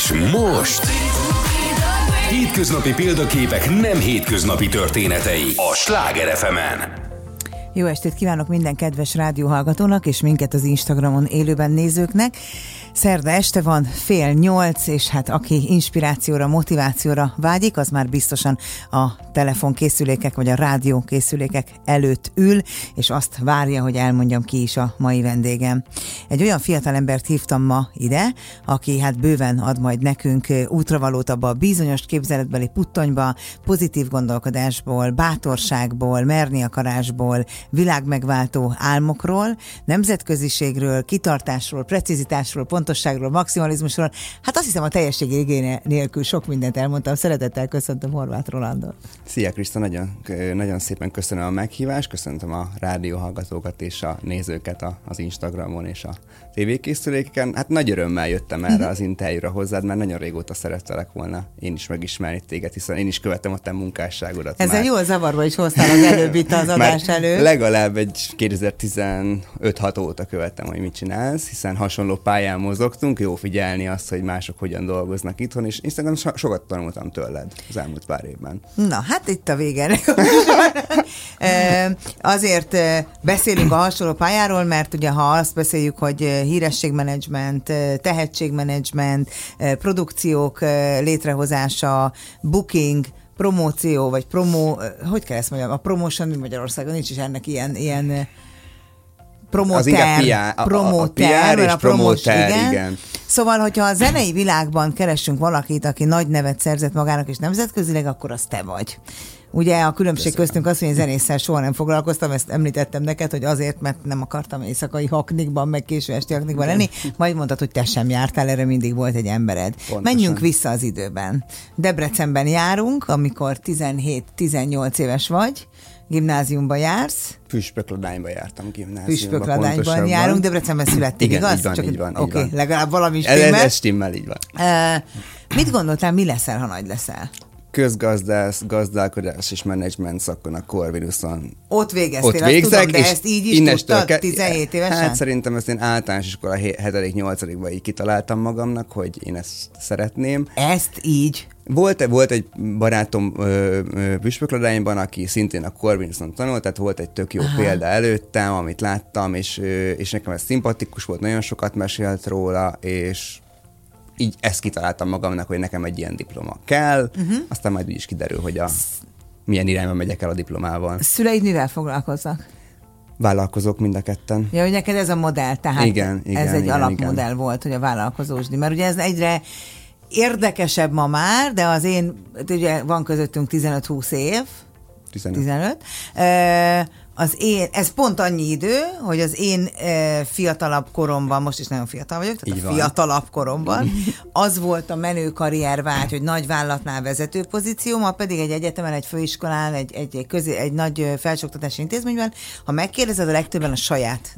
És most... hétköznapi példaképek nem hétköznapi történetei a Sláger FM-en. Jó estét kívánok minden kedves rádióhallgatónak, és minket az Instagramon élőben nézőknek. Szerda este van, 7:30, és hát aki inspirációra, motivációra vágyik, az már biztosan a telefonkészülékek vagy a rádiókészülékek előtt ül, és azt várja, hogy elmondjam, ki is a mai vendégem. Egy olyan fiatalembert hívtam ma ide, aki hát bőven ad majd nekünk útravalót abba a bizonyos képzeletbeli puttonyba, pozitív gondolkodásból, bátorságból, merni akarásból, világmegváltó álmokról, nemzetköziségről, kitartásról, precizitásról, pontosságról, maximalizmusról. Hát azt hiszem, a teljesség igénye nélkül sok mindent elmondtam. Szeretettel köszöntöm Horváth Rolandot. Szia Krista, nagyon, nagyon szépen köszönöm a meghívást, köszöntöm a rádióhallgatókat és a nézőket az Instagramon és a tévékészüléken. Hát nagy örömmel jöttem erre az interjúra hozzád, mert nagyon régóta szerettelek volna én is megismerni téged, hiszen én is követem a te munkásságodat. Ezzel jól zavarba is hoztál az előbb itt az adás elő. Legalább egy 2015-6 óta követtem, hogy mit csinálsz, hiszen hasonló pályán mozogtunk, jó figyelni azt, hogy mások hogyan dolgoznak itthon, és szerintem sokat tanultam tőled az elmúlt pár évben. Na, hát itt a vége. Azért beszélünk a hasonló pályáról, mert ugye ha azt beszéljük, hogy hírességmenedzsment, tehetségmenedzsment, produkciók létrehozása, booking, promóció, vagy hogy kell ezt mondjam, a promotion Magyarországon nincs is ennek ilyen promoter, igen. Szóval, hogyha a zenei világban keresünk valakit, aki nagy nevet szerzett magának és nemzetközileg, akkor az te vagy. Ugye a különbség köztünk az, hogy én zenésszel soha nem foglalkoztam, ezt említettem neked, hogy azért, mert nem akartam éjszakai haknikban, meg késő esti haknikban lenni, majd mondtad, hogy te sem jártál, erre mindig volt egy embered. Pontosan. Menjünk vissza az időben. Debrecenben járunk, amikor 17-18 éves vagy, gimnáziumba jársz. Püspökladányban jártam gimnáziumba. Püspökladányban járunk, Debrecenben születtél, igaz? Így van, csak így van. Oké, legalább valami stimmel. Ez stimmel, így van. Mit gondoltál, mi leszel, ha nagy leszel? Közgazdász, gazdálkodás és menedzsment szakon a Corvinuson. Ott végeztél, de ezt így is tudtad 17 évesen? Hát szerintem ezt én általános iskola 7.-8.-ban így kitaláltam magamnak, hogy én ezt szeretném. Ezt így? Volt egy barátom Püspökladányban, aki szintén a Corvinuson tanult, tehát volt egy tök jó példa előttem, amit láttam, és nekem ez szimpatikus volt, nagyon sokat mesélt róla, és... így ezt kitaláltam magamnak, hogy nekem egy ilyen diploma kell, aztán majd úgy is kiderül, hogy milyen irányba megyek el a diplomával. Szüleid mivel foglalkoznak? Vállalkozók mind a ketten. Ja, hogy neked ez a modell, tehát ez egy alapmodell volt, hogy a vállalkozósdi. Mert ugye ez egyre érdekesebb ma már, de az én, ugye van közöttünk 15-20 év, 15. Ez pont annyi idő, hogy az én fiatalabb koromban, most is nagyon fiatal vagyok, tehát a fiatalabb koromban, az volt a menő karriervágy, hogy nagy vállalatnál vezető pozíció, ma pedig egy egyetemen, egy főiskolán, egy nagy felsőoktatási intézményben, ha megkérdezed, a legtöbben a saját,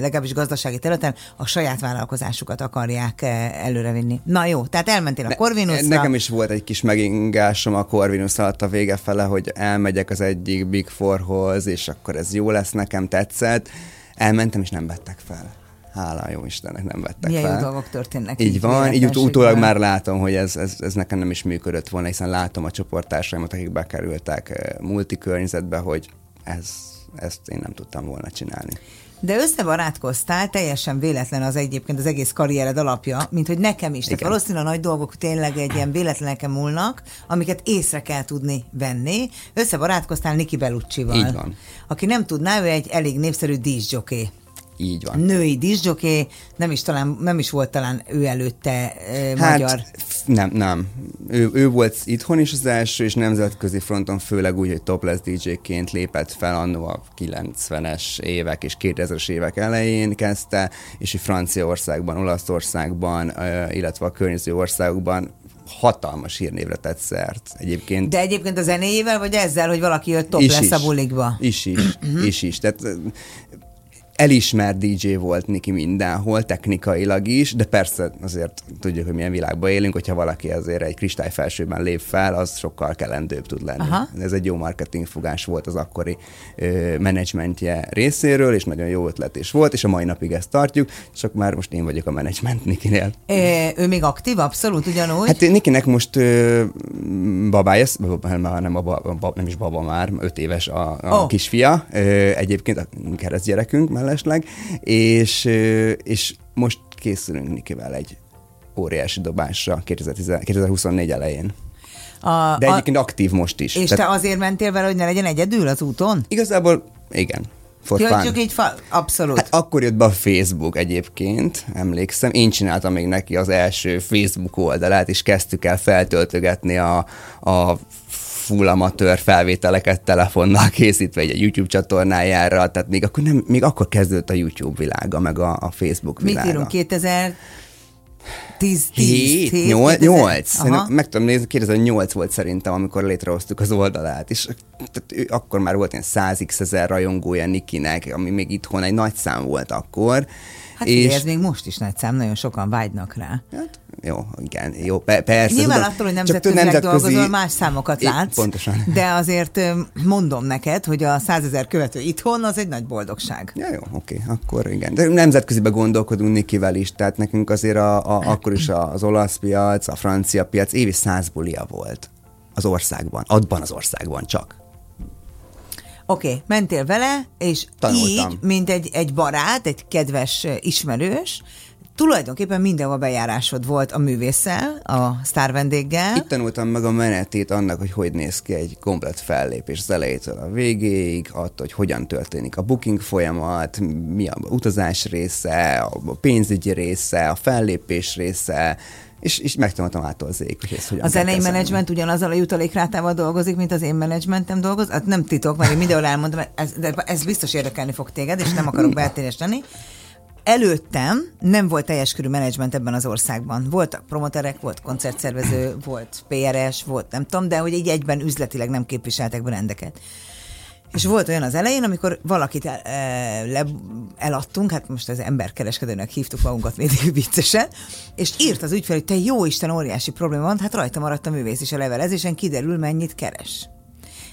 legalábbis gazdasági területen, a saját vállalkozásukat akarják előrevinni. Na jó, tehát elmentél a Corvinusra. Nekem is volt egy kis megingásom a Corvinus alatt a vége fele, hogy elmegyek az egyik Big Fourhoz, és akkor ez jó lesz, nekem tetszett. Elmentem, és nem vettek fel. Hála a jó Istennek, nem vettek fel. Ilyen dolgok történnek. Így van, így utólag már látom, hogy ez nekem nem is működött volna, hiszen látom a csoporttársaimat, akik bekerültek multikörnyezetbe, hogy ezt én nem tudtam volna csinálni. De összebarátkoztál, teljesen véletlen az egyébként az egész karriered alapja, mint hogy nekem is. Tehát valószínűleg a nagy dolgok tényleg egy ilyen véletleneken múlnak, amiket észre kell tudni venni. Összebarátkoztál Niki Beluccival. Így van. Aki nem tudná, ő egy elég népszerű discjockey. Így van. Női discjockey, nem is volt talán ő előtte magyar. Nem. Ő volt itthon is az első, és nemzetközi fronton főleg úgy, hogy topless DJ-ként lépett fel anno a 90-es évek és 2000-es évek elején kezdte, és Franciaországban, Olaszországban, illetve a környező országokban hatalmas hírnévre tett szert. Egyébként... De egyébként a zenéjével, vagy ezzel, hogy valaki jött topless a bulikba? Is. Tehát elismert DJ volt Niki mindenhol, technikailag is, de persze azért tudjuk, hogy milyen világban élünk, hogyha valaki azért egy kristályfelsőben lép fel, az sokkal kellendőbb tud lenni. Aha. Ez egy jó marketingfogás volt az akkori menedzsmentje részéről, és nagyon jó ötlet is volt, és a mai napig ezt tartjuk, csak már most én vagyok a menedzsment Nikinél. Ő még aktív, abszolút ugyanúgy? Hát Nikinek most babája, nem is baba már, 5 éves a kisfia, egyébként a keresztgyerekünk mellesleg, és most készülünk Nikivel egy óriási dobásra 2024 elején. De egyébként aktív most is. És te azért mentél vele, hogy ne legyen egyedül az úton? Igazából igen. Abszolút. Hát akkor jött be a Facebook egyébként, emlékszem. Én csináltam még neki az első Facebook oldalát, és kezdtük el feltöltögetni a full amatőr felvételeket telefonnal készítve egy YouTube csatornájára, tehát még akkor kezdődött a YouTube világa, meg a Facebook világa. Mit írunk? 2008. Meg tudom nézni, 2008 volt szerintem, amikor létrehoztuk az oldalát, és tehát akkor már volt ilyen 100 000 rajongója Nikinek, ami még itthon egy nagy szám volt akkor. Hát és... ez még most is nagy szám, nagyon sokan vágynak rá. Hát, jó, igen, jó, persze. Nyilván attól, hogy nemzetközileg dolgozol, más számokat látsz. Pontosan. De azért mondom neked, hogy a 100 000 követő itthon, az egy nagy boldogság. Ja, jó, oké, akkor igen. De nemzetközibe gondolkodunk Nikivel is, tehát nekünk azért akkor is az olasz piac, a francia piac évi 100 bulia volt az országban, abban az országban csak. Oké, mentél vele, és tanultam. Így, mint egy barát, egy kedves ismerős, tulajdonképpen mindenhol bejárásod volt a művésszel, a sztárvendéggel. Itt tanultam meg a menetét annak, hogy néz ki egy komplet fellépés az elejétől a végéig, attól, hogy hogyan történik a booking folyamat, mi a utazás része, a pénzügyi része, a fellépés része, és megtanultam ától az ég, hogy ezt hogyan. Az zenei menedzsment ugyanazzal a jutalékrátával dolgozik, mint az én menedzsmentem dolgoz? Hát nem titok, mert én mindenhol elmondom, de ez biztos érdekelni fog téged, és nem akarok beállítést lenni. Előttem nem volt teljes körű menedzsment ebben az országban. Voltak promoterek, volt koncertszervező, volt PRS, volt nem tudom, de hogy így egyben üzletileg nem képviseltek brendeket. És volt olyan az elején, amikor valakit eladtunk, hát most az emberkereskedőnek hívtuk magunkat mindig viccesen, és írt az ügyfél, hogy te jó Isten, óriási probléma van, hát rajta maradt a művész is a levelezésen, kiderül, mennyit keres.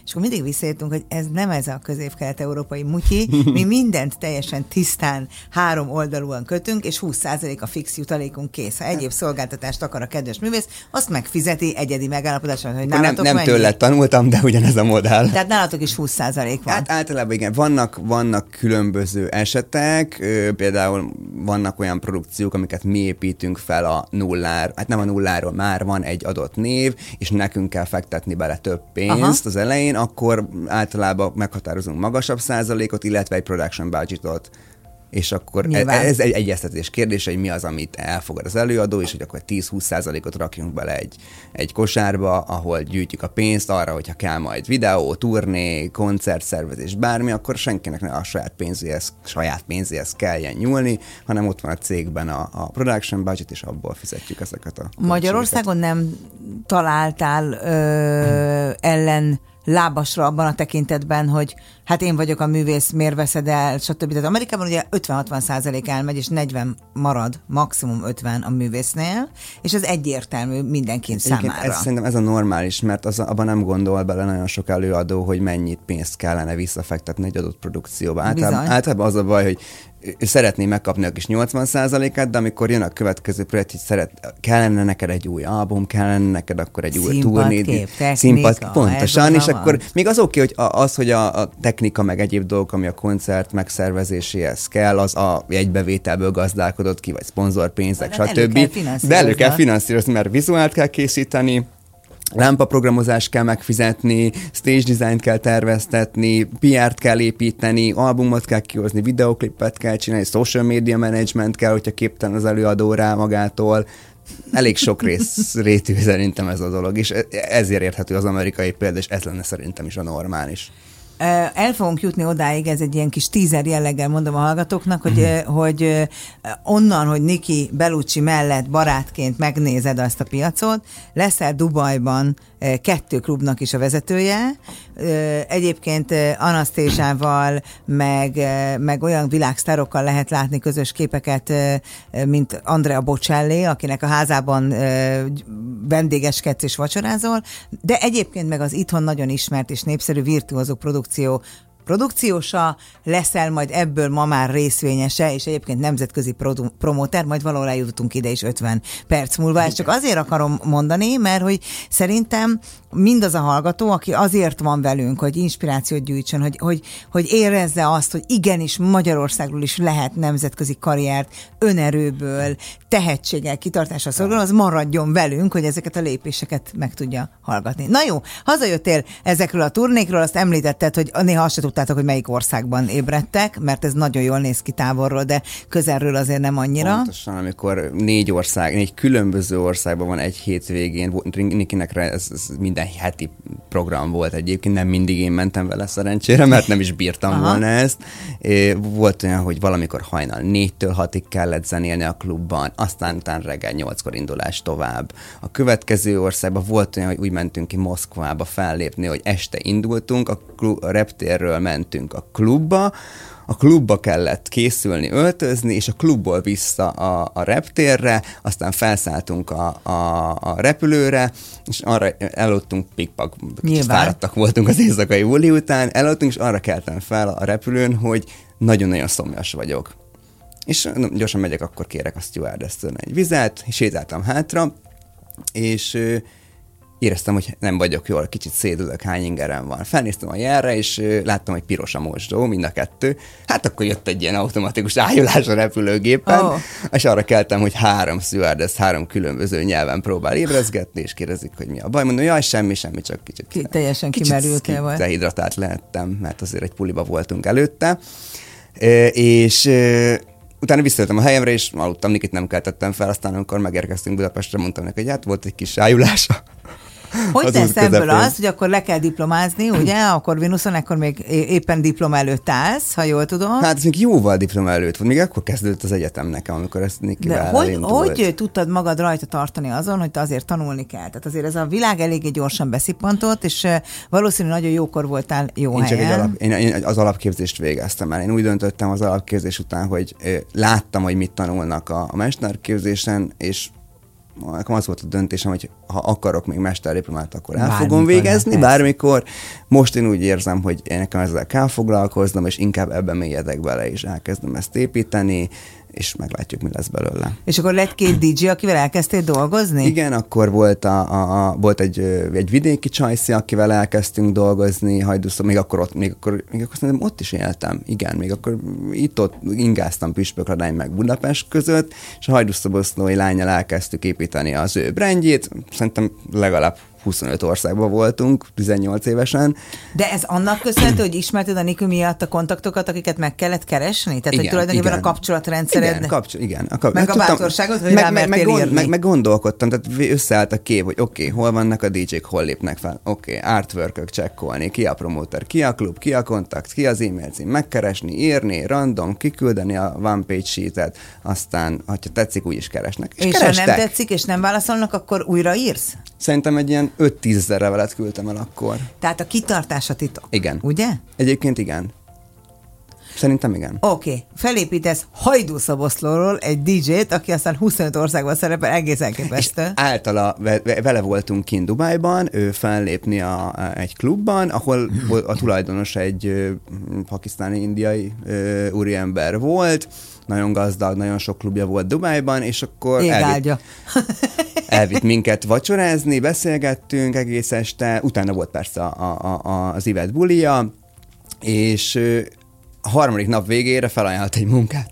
És akkor mindig visszaértünk, hogy ez nem ez a közép-kelet-európai mutyi, mi mindent teljesen tisztán, 3 oldalúan kötünk, és 20% a fix jutalékunk kész. Ha egyéb szolgáltatást akar a kedves művész, azt megfizeti egyedi megállapodáson, hogy nálatok nem mennyi. Tőle tanultam, de ugyanez a modell. Tehát nálatok is 20% van. Hát általában igen, vannak különböző esetek, például vannak olyan produkciók, amiket mi építünk fel a nulláról. Hát nem a nulláról, már van egy adott név, és nekünk kell fektetni bele több pénzt az elején, akkor általában meghatározunk magasabb százalékot, illetve egy production budgetot, és akkor ez egy egyeztetés kérdése, hogy mi az, amit elfogad az előadó, és hogy akkor 10-20% rakjunk bele egy kosárba, ahol gyűjtjük a pénzt arra, hogyha kell majd videó, turné, koncertszervezés, bármi, akkor senkinek ne a saját pénzéhez kelljen nyúlni, hanem ott van a cégben a production budget, és abból fizetjük ezeket a... Magyarországon nem találtál ellen lábasra abban a tekintetben, hogy hát én vagyok a művész, miért veszed el, stb. Tehát Amerikában ugye 50-60% elmegy, és 40 marad, maximum 50 a művésznél, és ez egyértelmű mindenki számára. Szerintem ez a normális, mert abban nem gondol bele nagyon sok előadó, hogy mennyit pénzt kellene visszafektetni egy adott produkcióba. Általában az a baj, hogy szeretné megkapni a kis 80%-át, de amikor jön a következő projekt, hogy kellene neked egy új album, kellene neked akkor egy új turné, színpad, pontosan, és akkor még az oké, hogy az, hogy a technika meg egyéb dolgok, ami a koncert megszervezéséhez kell, az a jegybevételből gazdálkodott ki, vagy szponzorpénzek, stb. De elő kell finanszírozni, mert vizuált kell készíteni, lámpaprogramozást kell megfizetni, stage design-t kell terveztetni, PR-t kell építeni, albumot kell kihozni, videoklipet kell csinálni, social media management kell, hogyha képtelen az előadó rá magától. Elég sok rétű szerintem ez a dolog, és ezért érthető az amerikai példa, és ez lenne szerintem is a normális. El fogunk jutni odáig, ez egy ilyen kis tízer jelleggel mondom a hallgatóknak, hogy, hogy onnan, hogy Niki Belucci mellett barátként megnézed azt a piacot, leszel Dubajban 2 klubnak is a vezetője, egyébként Anastasiával, meg olyan világsztárokkal lehet látni közös képeket, mint Andrea Bocelli, akinek a házában vendégeskedsz és vacsorázol, de egyébként meg az itthon nagyon ismert és népszerű Virtuózok produkciósa, leszel majd ebből ma már részvényese, és egyébként nemzetközi promóter, majd valahol eljutunk ide is 50 perc múlva. Ezt csak azért akarom mondani, mert hogy szerintem mindaz a hallgató, aki azért van velünk, hogy inspirációt gyűjtsön, hogy érezze azt, hogy igenis Magyarországról is lehet nemzetközi karriert, önerőből, tehetséggel, kitartással szolgálni, az maradjon velünk, hogy ezeket a lépéseket meg tudja hallgatni. Na jó, hazajöttél ezekről a turnékról, azt említetted, hogy néha azt se tudtátok, hogy melyik országban ébredtek, mert ez nagyon jól néz ki távolról, de közelről azért nem annyira. Pontosan, amikor 4 különböző országban van egy hétvégén, Nikinek ez minden heti program volt egyébként, nem mindig én mentem vele szerencsére, mert nem is bírtam volna ezt. Volt olyan, hogy valamikor hajnal 4-től 6-ig kellett zenélni a klubban, aztán utána reggel 8-kor indulás tovább. A következő országban volt olyan, hogy úgy mentünk ki Moszkvába fellépni, hogy este indultunk, a reptérről mentünk a klubba, kellett készülni, öltözni, és a klubból vissza a reptérre, aztán felszálltunk a repülőre, és arra elaludtunk pikpak, fáradtak voltunk az éjszakai buli után, elaludtunk, és arra keltem fel a repülőn, hogy nagyon-nagyon szomjas vagyok. És gyorsan megyek, akkor kérek a stewardess-től egy vizet, sétáltam hátra, és éreztem, hogy nem vagyok jól, kicsit szédülök, hány ingerem van. Felnéztem a jelre, és láttam, hogy piros a mosdó, mind a 2. Hát akkor jött egy ilyen automatikus ájulás a repülőgépen, és arra keltem, hogy 3 stewardess, 3 különböző nyelven próbál ébrezgetni, és kérdezik, hogy mi a baj. Mondom, jaj, semmi, csak kicsit teljesen kimerültél vagy. Dehidratált lehettem, mert azért egy puliba voltunk előtte. És utána visszajöttem a helyemre, és aludtam, Nikit nem keltettem fel, aztán amikor megérkeztünk Budapestre, mondtam neki, hogy hát volt egy kis ájulása. Hogy tesz ebből az, hogy akkor le kell diplomázni, ugye? A Corvinuson, akkor még éppen diploma előtt állsz, ha jól tudom. Hát ez még jóval diploma előtt volt, még akkor kezdődött az egyetem nekem, amikor ezt Nikivel elindult. Hogy tudtad magad rajta tartani azon, hogy te azért tanulni kell? Tehát azért ez a világ eléggé gyorsan beszippantott, és valószínűleg nagyon jókor voltál jó helyen. Én az alapképzést végeztem el. Én úgy döntöttem az alapképzés után, hogy láttam, hogy mit tanulnak a mesterképzésen, és nekem az volt a döntésem, hogy ha akarok még mesterdiplomát, akkor el fogom végezni, bármikor. Most én úgy érzem, hogy én nekem ezzel kell foglalkoznom, és inkább ebben mélyedek bele, és elkezdem ezt építeni, és meglátjuk, mi lesz belőle. És akkor lett 2 DJ, akivel elkezdtél dolgozni? Igen, akkor volt, volt egy vidéki csajszi, akivel elkezdtünk dolgozni, Hajdúszoboszló, még akkor szerintem ott is éltem. Igen, még akkor itt-ott ingáztam Püspökladány meg Budapest között, és a hajdúszoboszlói lánnyal elkezdtük építeni az ő brandjét. Szerintem legalább 25 országban voltunk, 18 évesen. De ez annak köszönhető, hogy ismerted a Niki miatt a kontaktokat, akiket meg kellett keresni? Tehát, hogy tulajdonképpen a kapcsolatrendszered. Meg a bátorságot, hogy rámertél írni. Meg gondolkodtam, tehát összeállt a kép, hogy oké, hol vannak a DJ-k, hol lépnek fel. Oké, artwork-ök csekkolni, ki a promóter, ki a klub, ki a kontakt, ki az e-mail cím, megkeresni, írni, random, kiküldeni a one page sheet-et, aztán, ha tetszik, úgy is keresnek. És ha nem tetszik, és nem válaszolnak, akkor újraírsz? Szerintem egy ilyen 5-10 levelet küldtem el akkor. Tehát a kitartás a titok. Igen. Ugye? Egyébként igen. Szerintem igen. Oké. Felépítesz Hajdúszoboszlóról egy DJ-t, aki aztán 25 országban szerepel, egész elképesztő. És általa vele voltunk kint Dubájban, ő fellépni egy klubban, ahol a tulajdonos egy pakisztáni-indiai úriember volt, nagyon gazdag, nagyon sok klubja volt Dubájban, és akkor elvitt minket vacsorázni, beszélgettünk egész este, utána volt persze az Ivet bulija, és a 3. nap végére felajánlott egy munkát.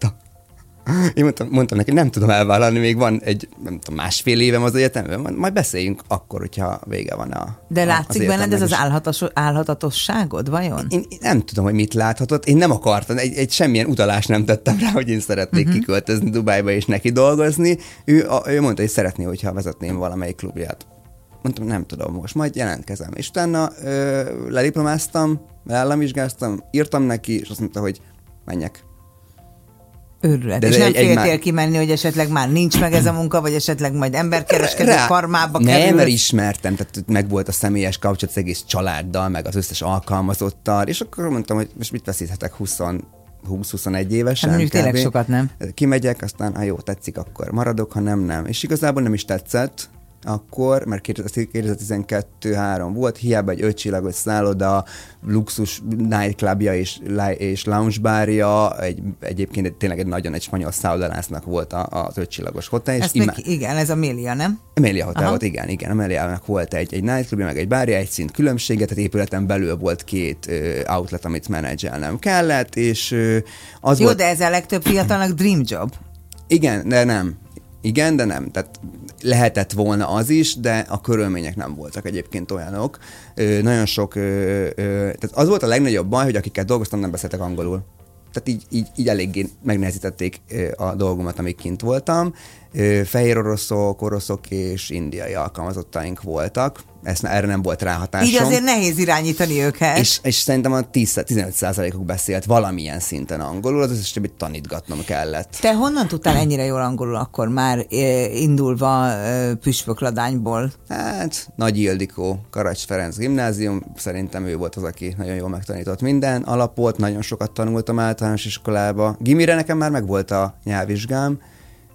Én mondtam neki, nem tudom elvállalni, még van egy, nem tudom, másfél évem az egyetemben, majd beszéljünk akkor, hogyha vége van az egyetemnek. De látszik benned ez az álhatatosságod, vajon? Én nem tudom, hogy mit láthatott, én nem akartam, egy semmilyen utalást nem tettem rá, hogy én szeretnék kiköltözni Dubájba és neki dolgozni. Ő mondta, hogy szeretné, hogyha vezetném valamelyik klubját. Mondtam, nem tudom most, majd jelentkezem. És utána lediplomáztam, ellenvizsgáztam, írtam neki, és azt mondta, hogy menjek. Őrület. És nem féltél kimenni, hogy esetleg már nincs meg ez a munka, vagy esetleg majd emberkereskedő karmába kerül? Nem, mert ismertem, tehát meg volt a személyes kapcsolat az egész családdal, meg az összes alkalmazottal, és akkor mondtam, hogy most mit veszíthetek 20-21 évesen. Hát mondjuk tényleg sokat, nem? Kimegyek, aztán ha jó, tetszik, akkor maradok, ha nem, nem. És igazából nem is tetszett akkor, mert 2012-3 volt, hiába egy 5 csillagos szálloda, luxus nightclubja és lounge bárja, egyébként tényleg egy nagyon egy spanyol szállodalásznak volt az 5 csillagos hotel. És igen, ez a Meliá, nem? Meliá hotel volt, igen. A Meliának volt egy nightclubja, meg egy bárja, egy szint különbsége, tehát épületen belül volt 2 outlet, amit menedzselnem kellett, és az jó, volt... de ez a legtöbb fiatalnak dream job. Igen, de nem. Igen, de nem. Tehát lehetett volna az is, de a körülmények nem voltak egyébként olyanok. Nagyon sok... tehát az volt a legnagyobb baj, hogy akikkel dolgoztam, nem beszéltek angolul. Tehát így eléggé megnehezítették a dolgomat, amíg kint voltam. Fehér oroszok és indiai alkalmazottaink voltak. Erre nem volt ráhatásom. Így azért nehéz irányítani őket. És szerintem a 10-15%-uk beszélt valamilyen szinten angolul, az összes többit tanítgatnom kellett. Te honnan tudtál ennyire jól angolul akkor már indulva Püspökladányból? Hát, Nagy Ildikó, Karacs Ferenc gimnázium, szerintem ő volt az, aki nagyon jól megtanított minden alapot, nagyon sokat tanultam általános iskolába. Gimire nekem már megvolt a nyelvvizsgám,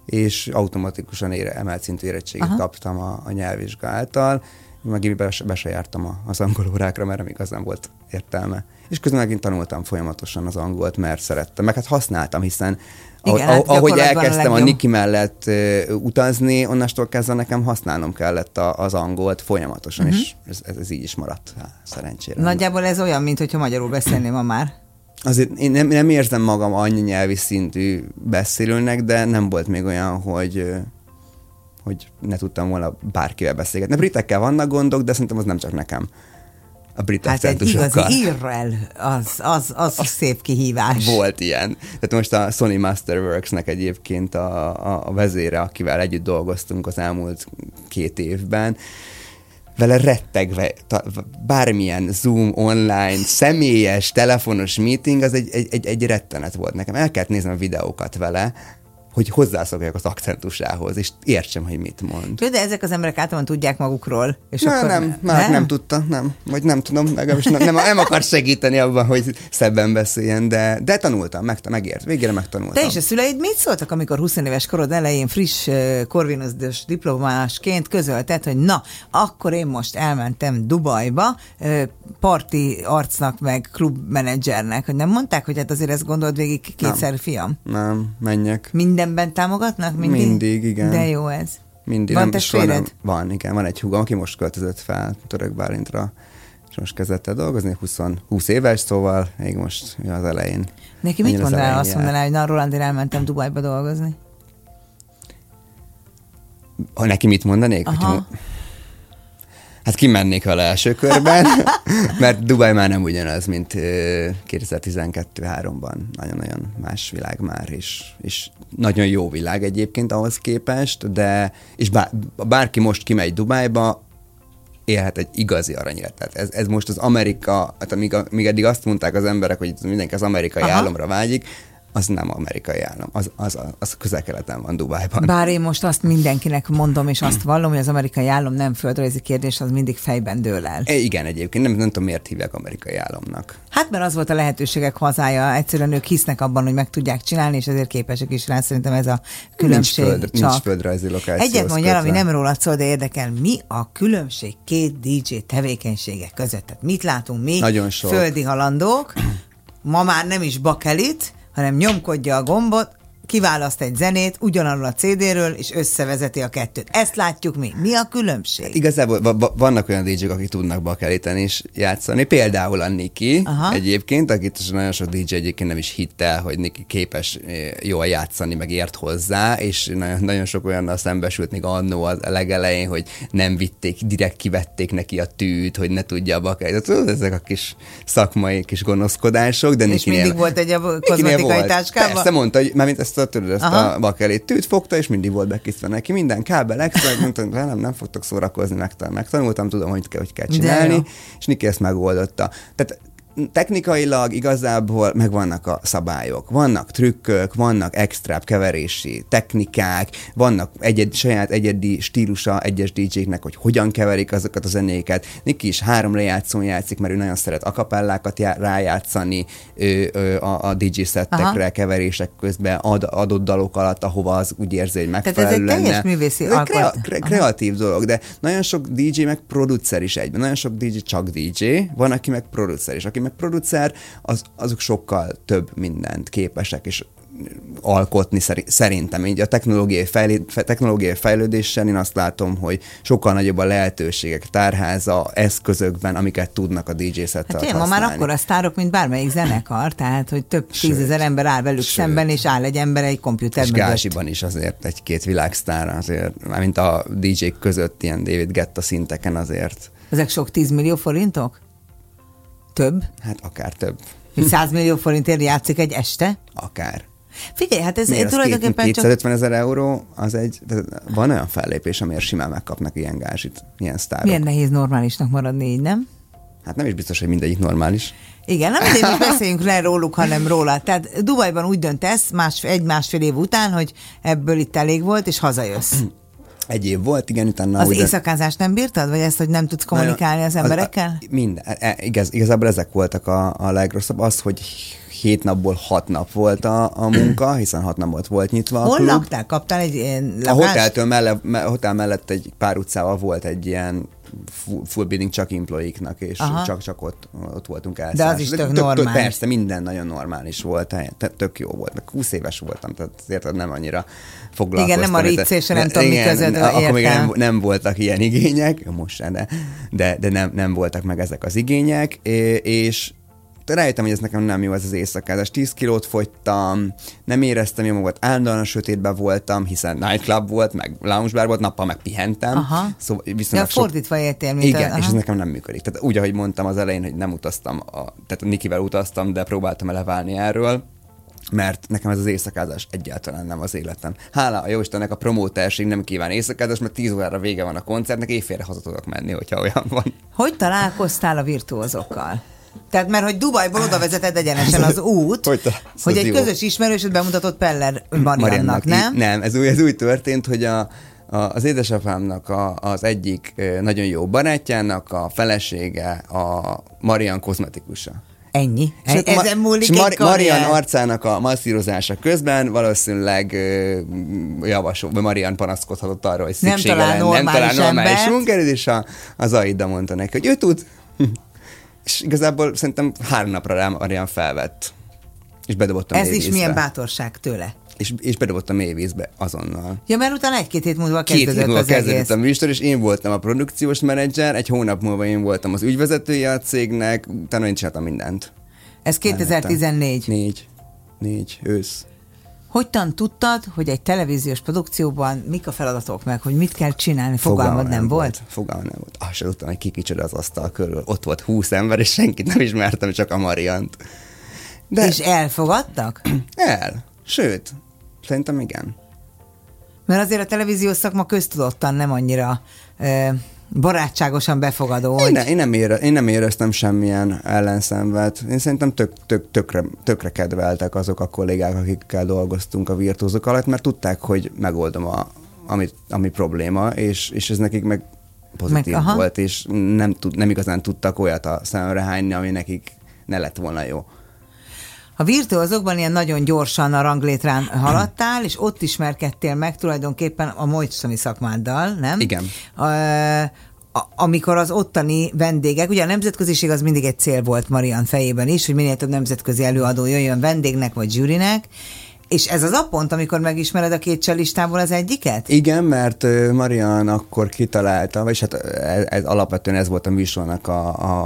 és automatikusan emelt szintű érettségét kaptam a nyelvvizsga által. Meg be se jártam az angol órákra, mert nem igazán volt értelme. És közben megint tanultam folyamatosan az angolt, mert szerettem. Meg hát használtam, hiszen ahogy elkezdtem a Niki mellett utazni, onnastól kezdve nekem használnom kellett az angolt folyamatosan, és ez így is maradt, szerencsére. Nagyjából ez olyan, mint hogyha magyarul beszélném ma már. Azért én nem érzem magam annyi nyelvi szintű beszélőnek, de nem volt még olyan, hogy ne tudtam volna bárkivel beszélgetni. A britekkel vannak gondok, de szerintem az nem csak nekem. A britek centusokkal. Hát egy igazi írrel az szép kihívás. Volt ilyen. Tehát most a Sony Masterworks-nek egyébként a vezére, akivel együtt dolgoztunk az elmúlt 2 évben, vele rettegve, bármilyen Zoom, online, személyes, telefonos meeting, az egy rettenet volt nekem. El kellett néznem a videókat vele, hogy hozzászokjak az akcentusához, és értsem, hogy mit mond. De ezek az emberek általában tudják magukról. És na, akkor nem, már nem tudta, nem. Vagy nem tudom, legalábbis nem akar segíteni abban, hogy szebben beszéljen, de tanultam, végére megtanultam. Te és a szüleid mit szóltak, amikor 20 éves korod elején friss Corvinus-dös diplomásként közölted, hogy na, akkor én most elmentem Dubajba parti arcnak, meg klubmenedzsernek, hogy nem mondták, hogy hát azért ezt gondold végig kétszer, fiam? Nem, menjek. Mindenben támogatnak? Mindig, igen. De jó ez. Mindig. Van testvéred? Van, igen. Van egy húgom, aki most költözött fel Török Bálintra, és most kezdett el dolgozni, 20 éves, szóval még most az elején. Neki mit mondaná, azt mondaná, hogy na, Roland, én elmentem Dubajba dolgozni? Ha neki mit mondanék? Hát kimennék vele első körben, mert Dubaj már nem ugyanaz, mint 2012-3-ban. Nagyon-nagyon más világ már, és nagyon jó világ egyébként ahhoz képest, de és bárki most kimegy Dubajba, élhet egy igazi aranyéletet. Ez most az Amerika, hát amíg eddig azt mondták az emberek, hogy mindenki az amerikai államra vágyik, az nem amerikai állam, az Közel-Keleten van, Dubájban. Bár én most azt mindenkinek mondom, és azt vallom, hogy az amerikai állam nem földrajzi kérdés, az mindig fejben dől el. Igen, egyébként nem tudom, miért hívják amerikai államnak. Hát mert az volt a lehetőségek hazája, egyszerűen ők hisznek abban, hogy meg tudják csinálni, és ezért képesek is rá, szerintem ez a különbség. Nincs földrajzi lokációhoz. Egyet mondjál, ami nem rólad szól, de érdekel, mi a különbség 2 DJ tevékenysége között? Tehát mit látunk mi? Nagyon sok. Földi halandók, ma már nem is bakelit, hanem nyomkodja a gombot, kiválaszt egy zenét, ugyanarról a CD-ről, és összevezeti a 2-t. Ezt látjuk mi. Mi a különbség? Hát igazából vannak olyan DJ-k, akik tudnak bakelíteni és játszani. Például a Niki egyébként, akit nagyon sok DJ egyébként nem is hitt el, hogy Niki képes jól játszani, meg ért hozzá, és nagyon, nagyon sok olyannal szembesült még annó a legelején, hogy nem vitték, direkt kivették neki a tűt, hogy ne tudja a bakelítani. Ezek a kis szakmai kis gonoszkodások, de Nikinél... És mindig volt egy a kozmetikai táskában? Persze, mondta, hogy mármint ezt a bakelét tűt fogta, és mindig volt bekészítve neki minden kábel extra, mondtam, nem fogtok szórakozni, megtanultam, tudom, hogy kell csinálni, és Niki ezt megoldotta. Tehát technikailag igazából megvannak a szabályok. Vannak trükkök, vannak extra keverési technikák, vannak saját egyedi stílusa egyes DJ-knek, hogy hogyan keverik azokat a zenéket. Niki is 3 lejátszón játszik, mert ő nagyon szeret akapellákat rájátszani a DJ szettekre, aha, keverések közben, adott dalok alatt, ahova az úgy érzi, hogy megfelelő lenne. Tehát ez egy teljes művészi alkot. Kreatív dolog, de nagyon sok DJ meg producer is egyben. Nagyon sok DJ csak DJ, van, aki meg producer is. Aki meg producer, azok sokkal több mindent képesek és alkotni szerintem. Így a technológiai fejlődéssel én azt látom, hogy sokkal nagyobb a lehetőségek tárháza eszközökben, amiket tudnak a DJ-szettel használni. Ma már akkor a sztárok, mint bármelyik zenekar, tehát, hogy több 10 000 ember áll velük szemben, és áll egy ember egy komputer mögött. És Gázsiban is azért egy-két világsztár azért, mármint a DJ-k között ilyen David Guetta szinteken azért. Ezek sok 10 millió forintok? Több? Hát akár több. 100 millió forintért játszik egy este? Akár. Figyelj, hát ez tulajdonképpen 250 000 euró, az egy, van olyan fellépés, amiért simán megkapnak ilyen gázsit, ilyen sztárok. Milyen nehéz normálisnak maradni így, nem? Hát nem is biztos, hogy mindegyik normális. Igen, nem azért, hogy beszéljünk le róluk, hanem róla. Tehát Dubajban úgy döntesz egy-másfél év után, hogy ebből itt elég volt, és hazajössz. Egy év volt, igen, utána... Az éjszakázást nem bírtad? Vagy ezt, hogy nem tudsz kommunikálni az emberekkel? Minden. Igazából ezek voltak a legrosszabb. Az, hogy 7 napból 6 nap volt a munka, hiszen 6 nap volt nyitva. Hol laktál? Kaptál egy ilyen lakást? A hotel mellett egy pár utcával volt egy ilyen full building csak employee-knak, és csak ott voltunk elszállás. De az is tök normális. Persze, minden nagyon normális volt, tehát tök jó volt. 20 éves voltam, tehát érted, nem annyira foglalkoztam. Igen, nem a riccésre, nem tudom, mi között értem. Akkor még nem voltak ilyen igények, most de nem voltak meg ezek az igények, és rájöttem, hogy ez nekem nem jó, ez az éjszakázás. 10 kilót fogytam, nem éreztem jó magat, állandóan sötétben voltam, hiszen nightclub volt, meg lounge bar volt, nappal meg pihentem. Aha. Szóval viszont fordítva értél, mint igen, és ez nekem nem működik. Tehát úgy, ahogy mondtam az elején, hogy nem utaztam, tehát Nikivel utaztam, de próbáltam eleválni erről, mert nekem ez az éjszakázás egyáltalán nem az életem. Hála a jóistennek a promóterség nem kíván éjszakázás, mert 10 órára vége van a koncertnek, éjfélre haza tudok menni, hogyha olyan van. Hogy találkoztál a virtuózokkal? Tehát, mert hogy Dubajból oda vezeted egyenesen az út, hogy egy közös ismerősöt bemutatott Peller Mariannnak, nem? Nem, ez úgy történt, hogy az édesapámnak az egyik nagyon jó barátjának a felesége a Mariann kozmetikusa. Ennyi. Ezen múlik egy Mariann arcának a masszírozása közben valószínűleg Mariann panaszkodhatott arról, hogy szüksége lenne. Nem talál normális munkerőt, és az Aida mondta neki, hogy ő tud. És igazából szerintem 3 napra rám Mariann felvett. És bedobottam mélyvízbe. Ez is milyen bátorság tőle. És bedobottam mélyvízbe azonnal. Ja, mert utána 1-2 hét múlva kezdődött az egész. 2 hét múlva kezdődött a műsor, és én voltam a produkciós menedzser, 1 hónap múlva én voltam az ügyvezetője a cégnek, utána én csináltam mindent. Ez 2014? 4 ősz. Hogyan tudtad, hogy egy televíziós produkcióban mik a feladatok meg, hogy mit kell csinálni? Fogalmam nem volt. Fogalmam nem volt. Azt sem tudtam, hogy ki kicsoda az asztal körül. Ott volt 20 ember, és senkit nem ismertem, csak a Mariant. De... És elfogadtak? Sőt, szerintem igen. Mert azért a televíziós szakma köztudottan nem annyira... barátságosan befogadó. Én nem éreztem semmilyen ellenszenvet. Én szerintem tökre kedveltek azok a kollégák, akikkel dolgoztunk a virtuózok alatt, mert tudták, hogy megoldom ami probléma, és ez nekik meg pozitív volt, és nem igazán tudtak olyat a szemre hányni, ami nekik ne lett volna jó. A virtuózokban ilyen nagyon gyorsan a ranglétrán haladtál, és ott ismerkedtél meg tulajdonképpen a mostani szakmáddal, nem? Igen. Amikor az ottani vendégek, ugye a nemzetköziség az mindig egy cél volt Mariann fejében is, hogy minél több nemzetközi előadó jöjjön vendégnek vagy zsűrinek, és ez az a pont, amikor megismered a 2Cellistából az egyiket? Igen, mert Mariann akkor kitalálta, vagyis hát ez alapvetően ez volt a műsornak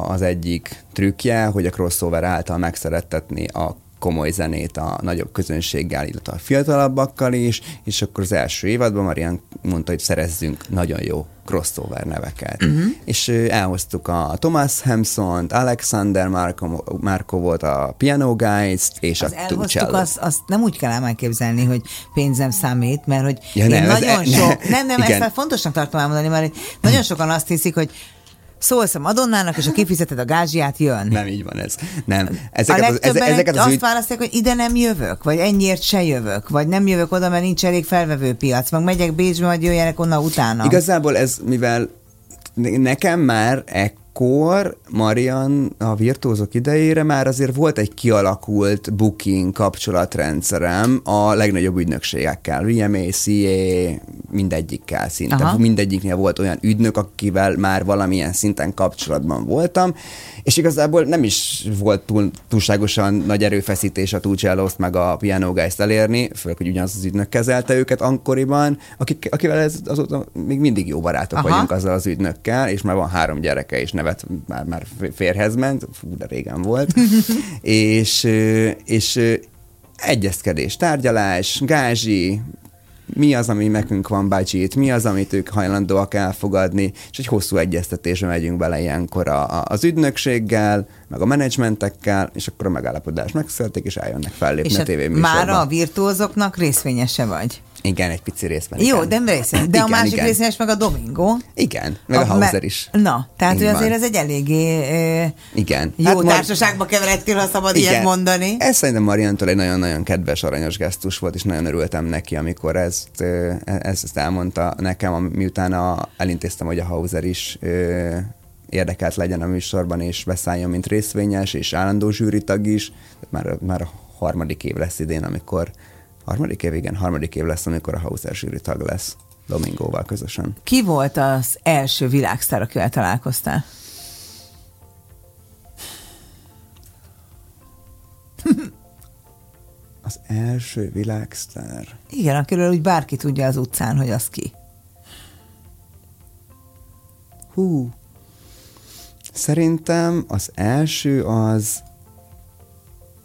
az egyik trükkje, hogy a crossover által megszerettetni a komoly zenét a nagyobb közönséggel, illetve a fiatalabbakkal is, és akkor az első évadban Mariann mondta, hogy szerezzünk nagyon jó crossover neveket. Uh-huh. És elhoztuk a Thomas Hampsont, Alexander Markov volt a Piano Guys-t, és az a 2Cellos. Azt nem úgy kell elképzelni, hogy pénzem számít, mert hogy ja, nem, nagyon sok... Nem, ezt már fontosnak tartom elmondani, mert nagyon sokan azt hiszik, hogy szólsz a Madonnának, és ha kifizeted a gázsiát, jön. Nem, így van ez. Nem. Ezeket azt választják, hogy ide nem jövök, vagy ennyiért se jövök, vagy nem jövök oda, mert nincs elég felvevő piac, meg megyek Bécsbe, majd jöjjenek onnan utána. Igazából ez, mivel nekem már akkor Mariann a Virtuózok idejére már azért volt egy kialakult booking kapcsolatrendszerem a legnagyobb ügynökségekkel, VMA, CA, mindegyikkel szinte. Aha. Mindegyiknél volt olyan ügynök, akivel már valamilyen szinten kapcsolatban voltam, és igazából nem is volt túlságosan nagy erőfeszítés a 2Celloszt meg a Piano Guys-t elérni, főleg, hogy ugyanaz az ügynök kezelte őket akkoriban, akivel azóta még mindig jó barátok Aha. vagyunk azzal az ügynökkel, és már van 3 gyereke is, nevet már férhez ment, fú, de régen volt, és egyezkedés, tárgyalás, gázsi, mi az, ami nekünk van budget, mi az, amit ők hajlandóak elfogadni, és egy hosszú egyeztetésre megyünk bele ilyenkor az ügynökséggel, meg a menedzsmentekkel, és akkor a megállapodást megszületik, és eljönnek fellépni a tévéműsorban. És már a Virtuózoknak részvényese vagy? Igen, egy pici részben. Jó, igen. De a másik részvényes meg a Domingo. Igen, meg a Hauser is. Na, tehát ő azért ez egy eléggé jó hát társaságba keveredtél, ha szabad igen. ilyet mondani. Ez szerintem Marianntól egy nagyon-nagyon kedves, aranyos gesztus volt, és nagyon örültem neki, amikor ezt elmondta nekem, miután elintéztem, hogy a Hauser is érdekelt legyen a műsorban, és beszálljon, mint részvényes, és állandó zsűritag is. Már a harmadik év lesz idén, amikor harmadik év lesz, amikor a Hauser zsűri tag lesz Domingóval közösen. Ki volt az első világsztár, akivel találkoztál? Az első világsztár? Igen, akiről úgy bárki tudja az utcán, hogy az ki. Hú. Szerintem az első az...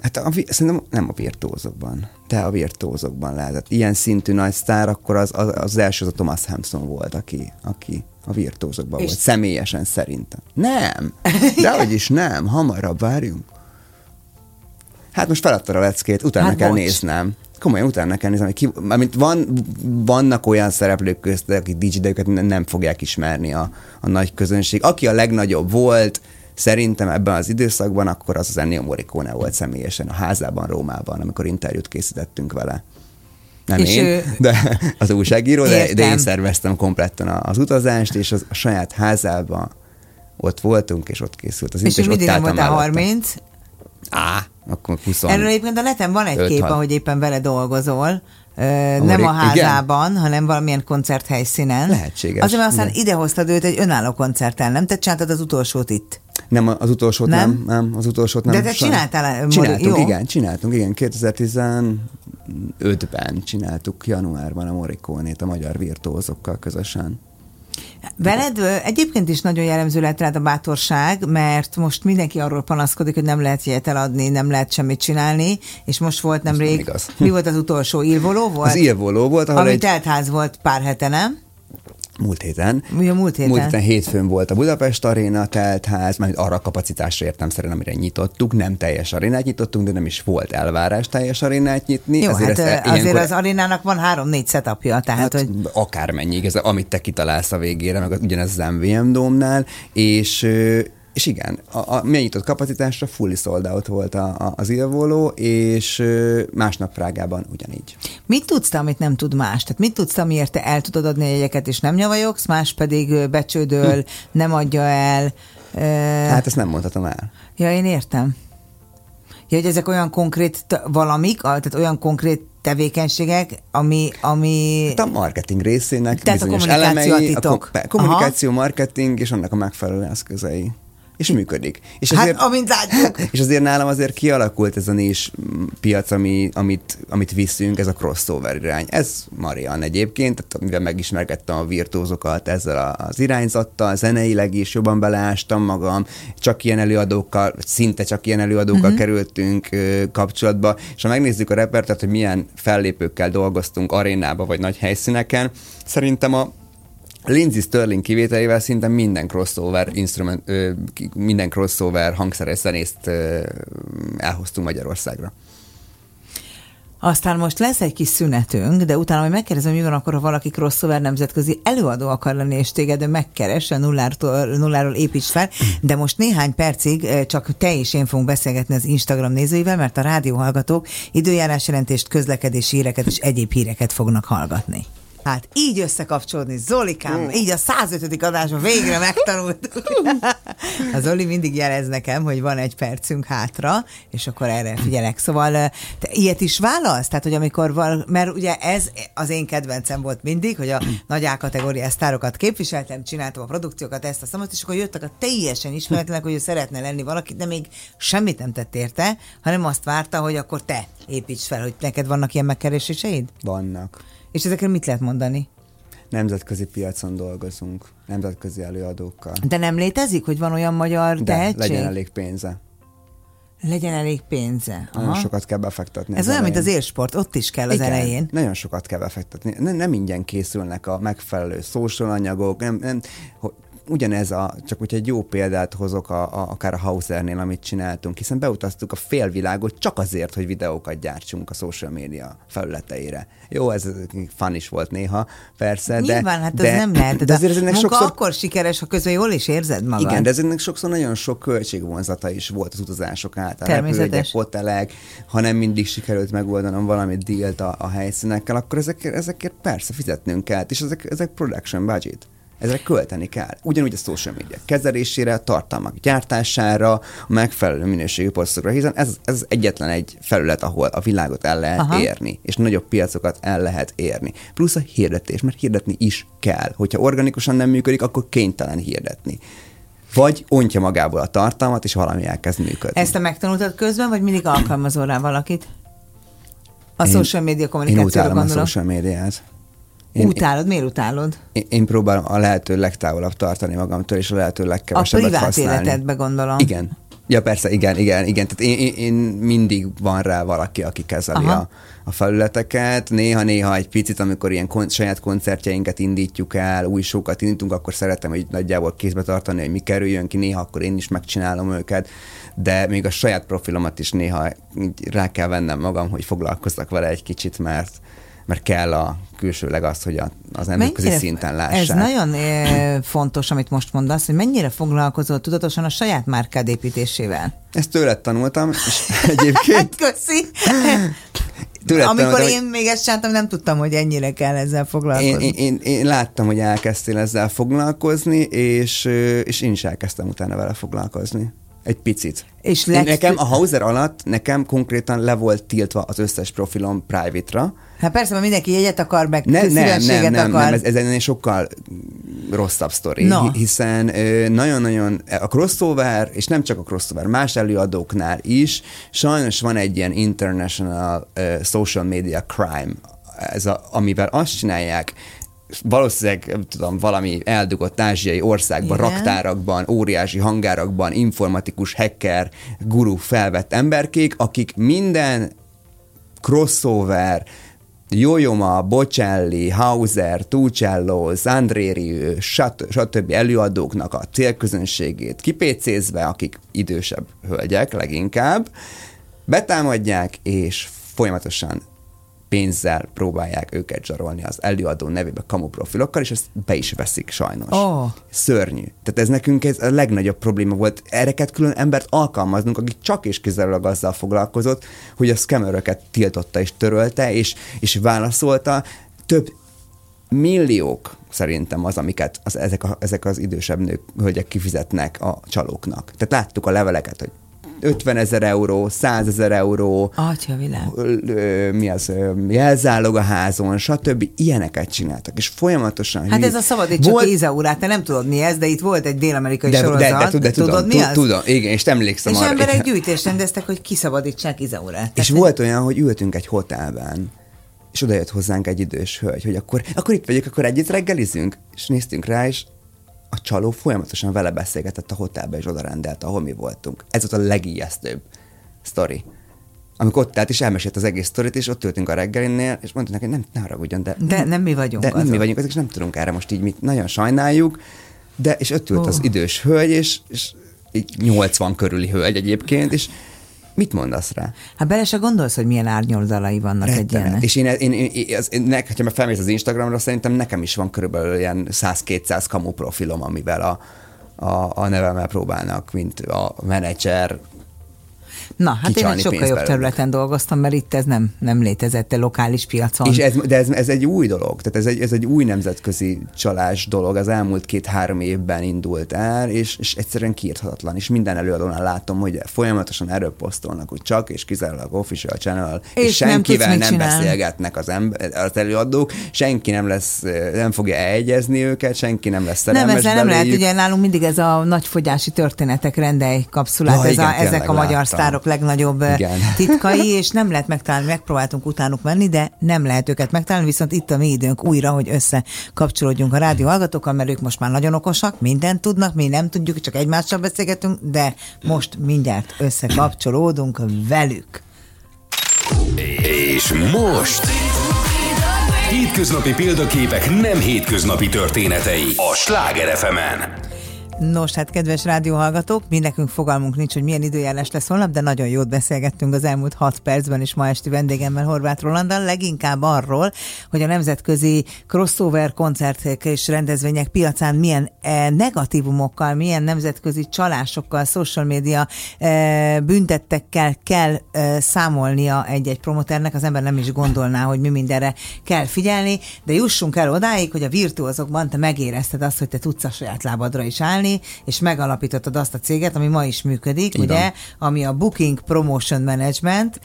Hát szerintem nem a Virtuózokban, de a Virtuózokban lehetett. Ilyen szintű nagy sztár, akkor az első az a Thomas Hampson volt, aki a Virtuózokban volt. Személyesen szerintem. Nem! Dehogy is nem, hamarabb várjunk. Hát most feladtad a leckét, utána kell néznem. Komolyan utána kell néznem. Vannak olyan szereplők közt, akik digidőket nem fogják ismerni a nagy közönség. Aki a legnagyobb volt, szerintem ebben az időszakban, akkor az Ennio Morricone volt személyesen a házában, Rómában, amikor interjút készítettünk vele. Nem és én, de az újságíró, de én szerveztem kompletten az utazást, és a saját házában ott voltunk, és ott készült az interjú, és ott álltam előttem. 30? Á, akkor 20. Erről éppen a neten van egy kép, ahogy éppen vele dolgozol, nem a házában, igen. hanem valamilyen koncerthelyszínen. Lehetséges. Azért, mert aztán idehoztad őt egy önálló koncerten, nem? Te csináltad az utolsót itt? Nem, az utolsót nem. Nem, az utolsót nem. De te csináltál? Csináltunk, igen. 2015-ben csináltuk januárban a Morricone-t a magyar Virtuózokkal közösen. Veled egyébként is nagyon jellemző lett rád a bátorság, mert most mindenki arról panaszkodik, hogy nem lehet jegyet eladni, nem lehet semmit csinálni, és most volt nemrég, mi volt az utolsó, Il Volo volt? Az Il Volo volt, ahol ami teltház volt pár hete, nem? Múlt héten hétfőn volt a Budapest Arena teltház, mert arra a kapacitásra értem szerint, amire nyitottuk, nem teljes arénát nyitottunk, de nem is volt elvárás teljes arénát nyitni. Jó, azért az arénának van 3-4 setupja, tehát hogy... Akármennyi, igaz, amit te kitalálsz a végére, meg ugyanez az MVM Dómnál, és igen, a megnyitott kapacitásra fully sold out volt az Il Volo, és másnap Prágában ugyanígy. Mit tudsz te, amit nem tud más? Tehát mit tudsz te, amiért te el tudod adni a jegyeket, és nem nyavajogsz, más pedig becsődöl, nem adja el? Hát ezt nem mondhatom el. Ja, én értem. Ja, hogy ezek olyan konkrét valamik, tehát olyan konkrét tevékenységek, ami... Hát a marketing részének tehát bizonyos elemei, a kommunikáció, marketing, és annak a megfelelő eszközei. És működik. És hát, azért, amint látjuk. És azért nálam azért kialakult ez a nis piac, amit viszünk, ez a crossover irány. Ez Mariann egyébként, tehát mivel megismerkedtem a Virtuózokat ezzel az irányzattal, zeneileg is jobban beleástam magam, szinte csak ilyen előadókkal kerültünk kapcsolatba, és ha megnézzük a repertát, hogy milyen fellépőkkel dolgoztunk arénába, vagy nagy helyszíneken, szerintem a Lindsey Stirling kivételével szinte minden crossover hangszeres zenészt elhoztunk Magyarországra. Aztán most lesz egy kis szünetünk, de utána majd megkérdezem, mi van akkor, ha valaki crossover nemzetközi előadó akar lenni, és téged megkeres, nulláról építs fel, de most néhány percig csak te és én fogunk beszélgetni az Instagram nézőivel, mert a rádióhallgatók időjárásjelentést, közlekedési híreket és egyéb híreket fognak hallgatni. Hát így összekapcsolódni, Zolikám, így a 105. adásban végre megtanultuk. A Zoli mindig jelez nekem, hogy van egy percünk hátra, és akkor erre figyelek. Szóval te ilyet is válasz? Tehát, hogy amikor mert ugye ez az én kedvencem volt mindig, hogy a nagy A kategóriás sztárokat képviseltem, csináltam a produkciókat, ezt a szamat, és akkor jöttek a teljesen ismeretlenek, hogy ő szeretne lenni valakit, de még semmit nem tett érte, hanem azt várta, hogy akkor te építs fel, hogy neked vannak ilyen megkereséseid? Vannak. És ezekre mit lehet mondani? Nemzetközi piacon dolgozunk, nemzetközi előadókkal. De nem létezik, hogy van olyan magyar tehetség? De, legyen elég pénze. Legyen elég pénze. Aha. Nagyon sokat kell befektetni. Ez olyan, mint az élsport, ott is kell az elején. Nagyon sokat kell befektetni. Nem ingyen készülnek a megfelelő social anyagok, nem ugyanez a, csak úgy egy jó példát hozok akár a Hausernél, amit csináltunk, hiszen beutaztuk a félvilágot csak azért, hogy videókat gyártsunk a social média felületeire. Jó, ez fun is volt néha, persze, de... Nyilván, hát ez nem lehet, de azért munka sokszor... akkor sikeres, ha közben jól is érzed magad. Igen, de ezeknek sokszor nagyon sok költségvonzata is volt az utazások által. Természetes. Hotelek, ha nem mindig sikerült megoldanom valami dílt a helyszínekkel, akkor ezekért persze fizetnünk kell, és ezek production budget. Ezre költeni kell. Ugyanúgy a social media kezelésére, a tartalmak gyártására, a megfelelő minőségű posztokra, hiszen ez egyetlen egy felület, ahol a világot el lehet érni, és nagyobb piacokat el lehet érni. Plusz a hirdetés, mert hirdetni is kell. Hogyha organikusan nem működik, akkor kénytelen hirdetni. Vagy ontja magából a tartalmat, és valami elkezd működni. Ezt te megtanultad közben, vagy mindig alkalmazol rá valakit? A social media kommunikációra gondolom. Én utálom a social médiát. Utálod? Miért utálod? Én próbálom a lehető legtávolabb tartani magamtól, és a lehető legkevesebbet használni. A privát életedbe gondolom. Igen. Ja, persze, igen. Tehát én mindig van rá valaki, aki kezeli a felületeket. Néha egy picit, amikor ilyen saját koncertjeinket indítjuk el, új sokat indítunk, akkor szeretem, hogy nagyjából kézbe tartani, hogy mi kerüljön ki. Néha akkor én is megcsinálom őket, de még a saját profilomat is néha rá kell vennem magam, hogy foglalkozzak vele egy kicsit, mert kell külsőleg az, hogy az nemzetközi szinten lássák. Ez nagyon fontos, amit most mondasz, hogy mennyire foglalkozol tudatosan a saját márkád építésével. Ezt tőled tanultam, és egyébként... Köszi! Amikor én még ezt csináltam, nem tudtam, hogy ennyire kell ezzel foglalkozni. Én láttam, hogy elkezdtél ezzel foglalkozni, és én is elkezdtem utána vele foglalkozni. Egy picit. És nekem a Hauser alatt konkrétan le volt tiltva az összes profilom private-ra. Hát persze, mert mindenki jegyet akar, meg szívességet akar. Nem, ez ennél sokkal rosszabb sztori, hiszen nagyon-nagyon a crossover, és nem csak a crossover, más előadóknál is, sajnos van egy ilyen international social media crime, amivel azt csinálják, valószínűleg valami eldugott ázsiai országban, raktárakban, óriási hangárakban informatikus hacker, guru felvett emberkék, akik minden crossover, Yo-Yo Ma, Bocelli, Hauser, 2Cellos, Zandré, stb. Előadóknak a célközönségét kipécézve, akik idősebb hölgyek leginkább, betámadják, és folyamatosan pénzzel próbálják őket zsarolni az előadó nevébe kamu profilokkal, és ezt be is veszik sajnos. Oh. Szörnyű. Tehát ez nekünk a legnagyobb probléma volt. Erre kellett külön embert alkalmaznunk, aki csak és kizárólag azzal foglalkozott, hogy a scammeröket tiltotta és törölte, és válaszolta. Több milliók szerintem az, amiket ezek az idősebb nők, hölgyek kifizetnek a csalóknak. Tehát láttuk a leveleket, hogy 50 000 euró, 100 000 euró, mi az, jelzálog a házon, stb. Ilyeneket csináltak, és folyamatosan... Hát ez a szabadítsa kézaurát, te nem tudod mi ez, de itt volt egy dél-amerikai sorozat, tudod mi az? Tudom, igen, és emlékszem arra. És emberek gyűjtést rendeztek, hogy kiszabadítsák Izaurát. És volt olyan, hogy ültünk egy hotelben, és oda jött hozzánk egy idős hölgy, hogy akkor itt vagyok, akkor együtt reggelizünk, és néztünk rá, és a csaló folyamatosan vele beszélgetett a hotelbe, és oda rendelte, ahol mi voltunk. Ez volt a legijesztőbb sztori. Amikor ott állt, és elmesélt az egész sztorit, és ott ültünk a reggelinél, és mondta neki, hogy ne haragudjon, de nem mi vagyunk azok. És nem tudunk erre most így, mit nagyon sajnáljuk, de és ott ült az idős hölgy, és 80 körüli hölgy egyébként, és Mit mondasz rá? Hát bele se gondolsz, hogy milyen árnyoldalai vannak egy ilyennek. És ha már felmész az Instagramra, szerintem nekem is van körülbelül ilyen 100-200 kamu profilom, amivel a nevemmel próbálnak, mint a menedzser. Na, hát én egy sokkal jobb területen dolgoztam, mert itt ez nem létezett a lokális piacon. És ez egy új dolog, tehát ez egy új nemzetközi csalás dolog, az elmúlt 2-3 évben indult el, és egyszerűen kiírthatatlan, és minden előadónál látom, hogy folyamatosan erről posztolnak, hogy csak és kizárólag official channel, és senkivel nem beszélgetnek az előadók, senki nem fogja elegyezni őket, senki nem lesz szerelmes belőjük. Nem lehet, ugye nálunk mindig ez a nagyfogyási történetek rendelj kapszulát, ezek a magyar sztárok legnagyobb igen. titkai, és nem lehet megtalálni, megpróbáltunk utánuk menni, de nem lehet őket megtalálni, viszont itt a mi időnk újra, hogy összekapcsolódjunk a rádió hallgatókkal, mert ők most már nagyon okosak, mindent tudnak, mi nem tudjuk, csak egymással beszélgetünk, de most mindjárt összekapcsolódunk velük. És most hétköznapi példaképek, nem hétköznapi történetei a Sláger FM-en. Nos, hát kedves rádióhallgatók, mi nekünk fogalmunk nincs, hogy milyen időjárás lesz holnap, de nagyon jót beszélgettünk az elmúlt 6 percben is ma esti vendégemmel, Horváth Rolanddal, leginkább arról, hogy a nemzetközi crossover koncertek és rendezvények piacán milyen negatívumokkal, milyen nemzetközi csalásokkal, social media büntettekkel kell számolnia egy-egy promoternek, az ember nem is gondolná, hogy mi mindenre kell figyelni, de jussunk el odáig, hogy a Virtuózokban te megérezted azt, hogy te tudsz a saját lábadra is állni, és megalapítottad azt a céget, ami ma is működik, így ugye, van. Ami a Booking Promotion Management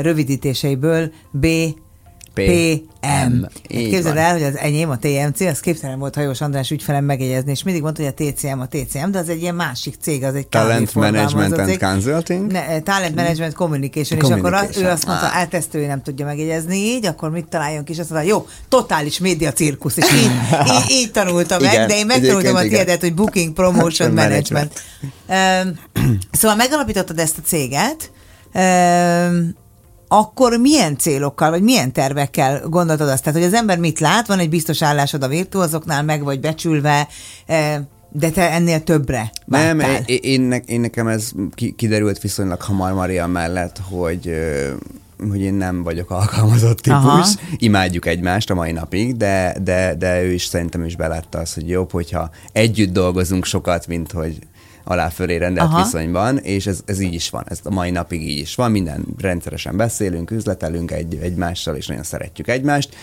rövidítéseiből BPM. Képzeld el, hogy az enyém, a TMC, az képtelen volt Hajós András ügyfelem megjegyezni, és mindig mondta, hogy a TCM, de az egy ilyen másik cég, az egy Talent Management and Consulting? Talent Management Communication, és akkor ő azt mondta, hát ezt ő nem tudja megjegyezni, így, akkor mit találjon ki, és azt mondta, jó, totális média cirkusz, és így tanultam meg, de én megtanultam a tiédet, hogy Booking Promotion Management. Szóval megalapítottad ezt a céget, akkor milyen célokkal, vagy milyen tervekkel gondoltad azt? Tehát, hogy az ember mit lát, van egy biztos állásod a Virtuózoknál, meg vagy becsülve, de te ennél többre vágytál. Nem, én nekem ez kiderült viszonylag hamar Mariann mellett, hogy én nem vagyok alkalmazott típus. Aha. Imádjuk egymást a mai napig, de ő is szerintem is belátta azt, hogy jobb, hogyha együtt dolgozunk sokat, mint hogy alá-fölé rendelt aha. viszonyban, és ez így is van, ez a mai napig így is van, minden rendszeresen beszélünk, üzletelünk egymással, és nagyon szeretjük egymást,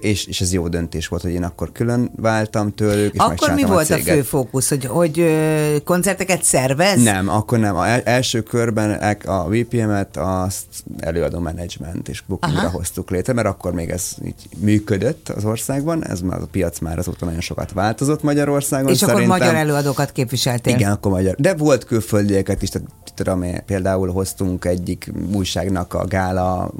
és ez jó döntés volt, hogy én akkor külön váltam tőlük, és akkor mi volt a fő fókusz, hogy koncerteket szervez? Nem, akkor nem. Első körben a VPM-et azt előadó menedzsment és bookingra aha. hoztuk létre, mert akkor még ez így működött az országban, ez már a piac már azóta nagyon sokat változott Magyarországon. És szerintem. Akkor magyar előadókat képviseltél. Igen, akkor magyar. De volt külföldieket is, tehát például hoztunk egyik újságnak a gála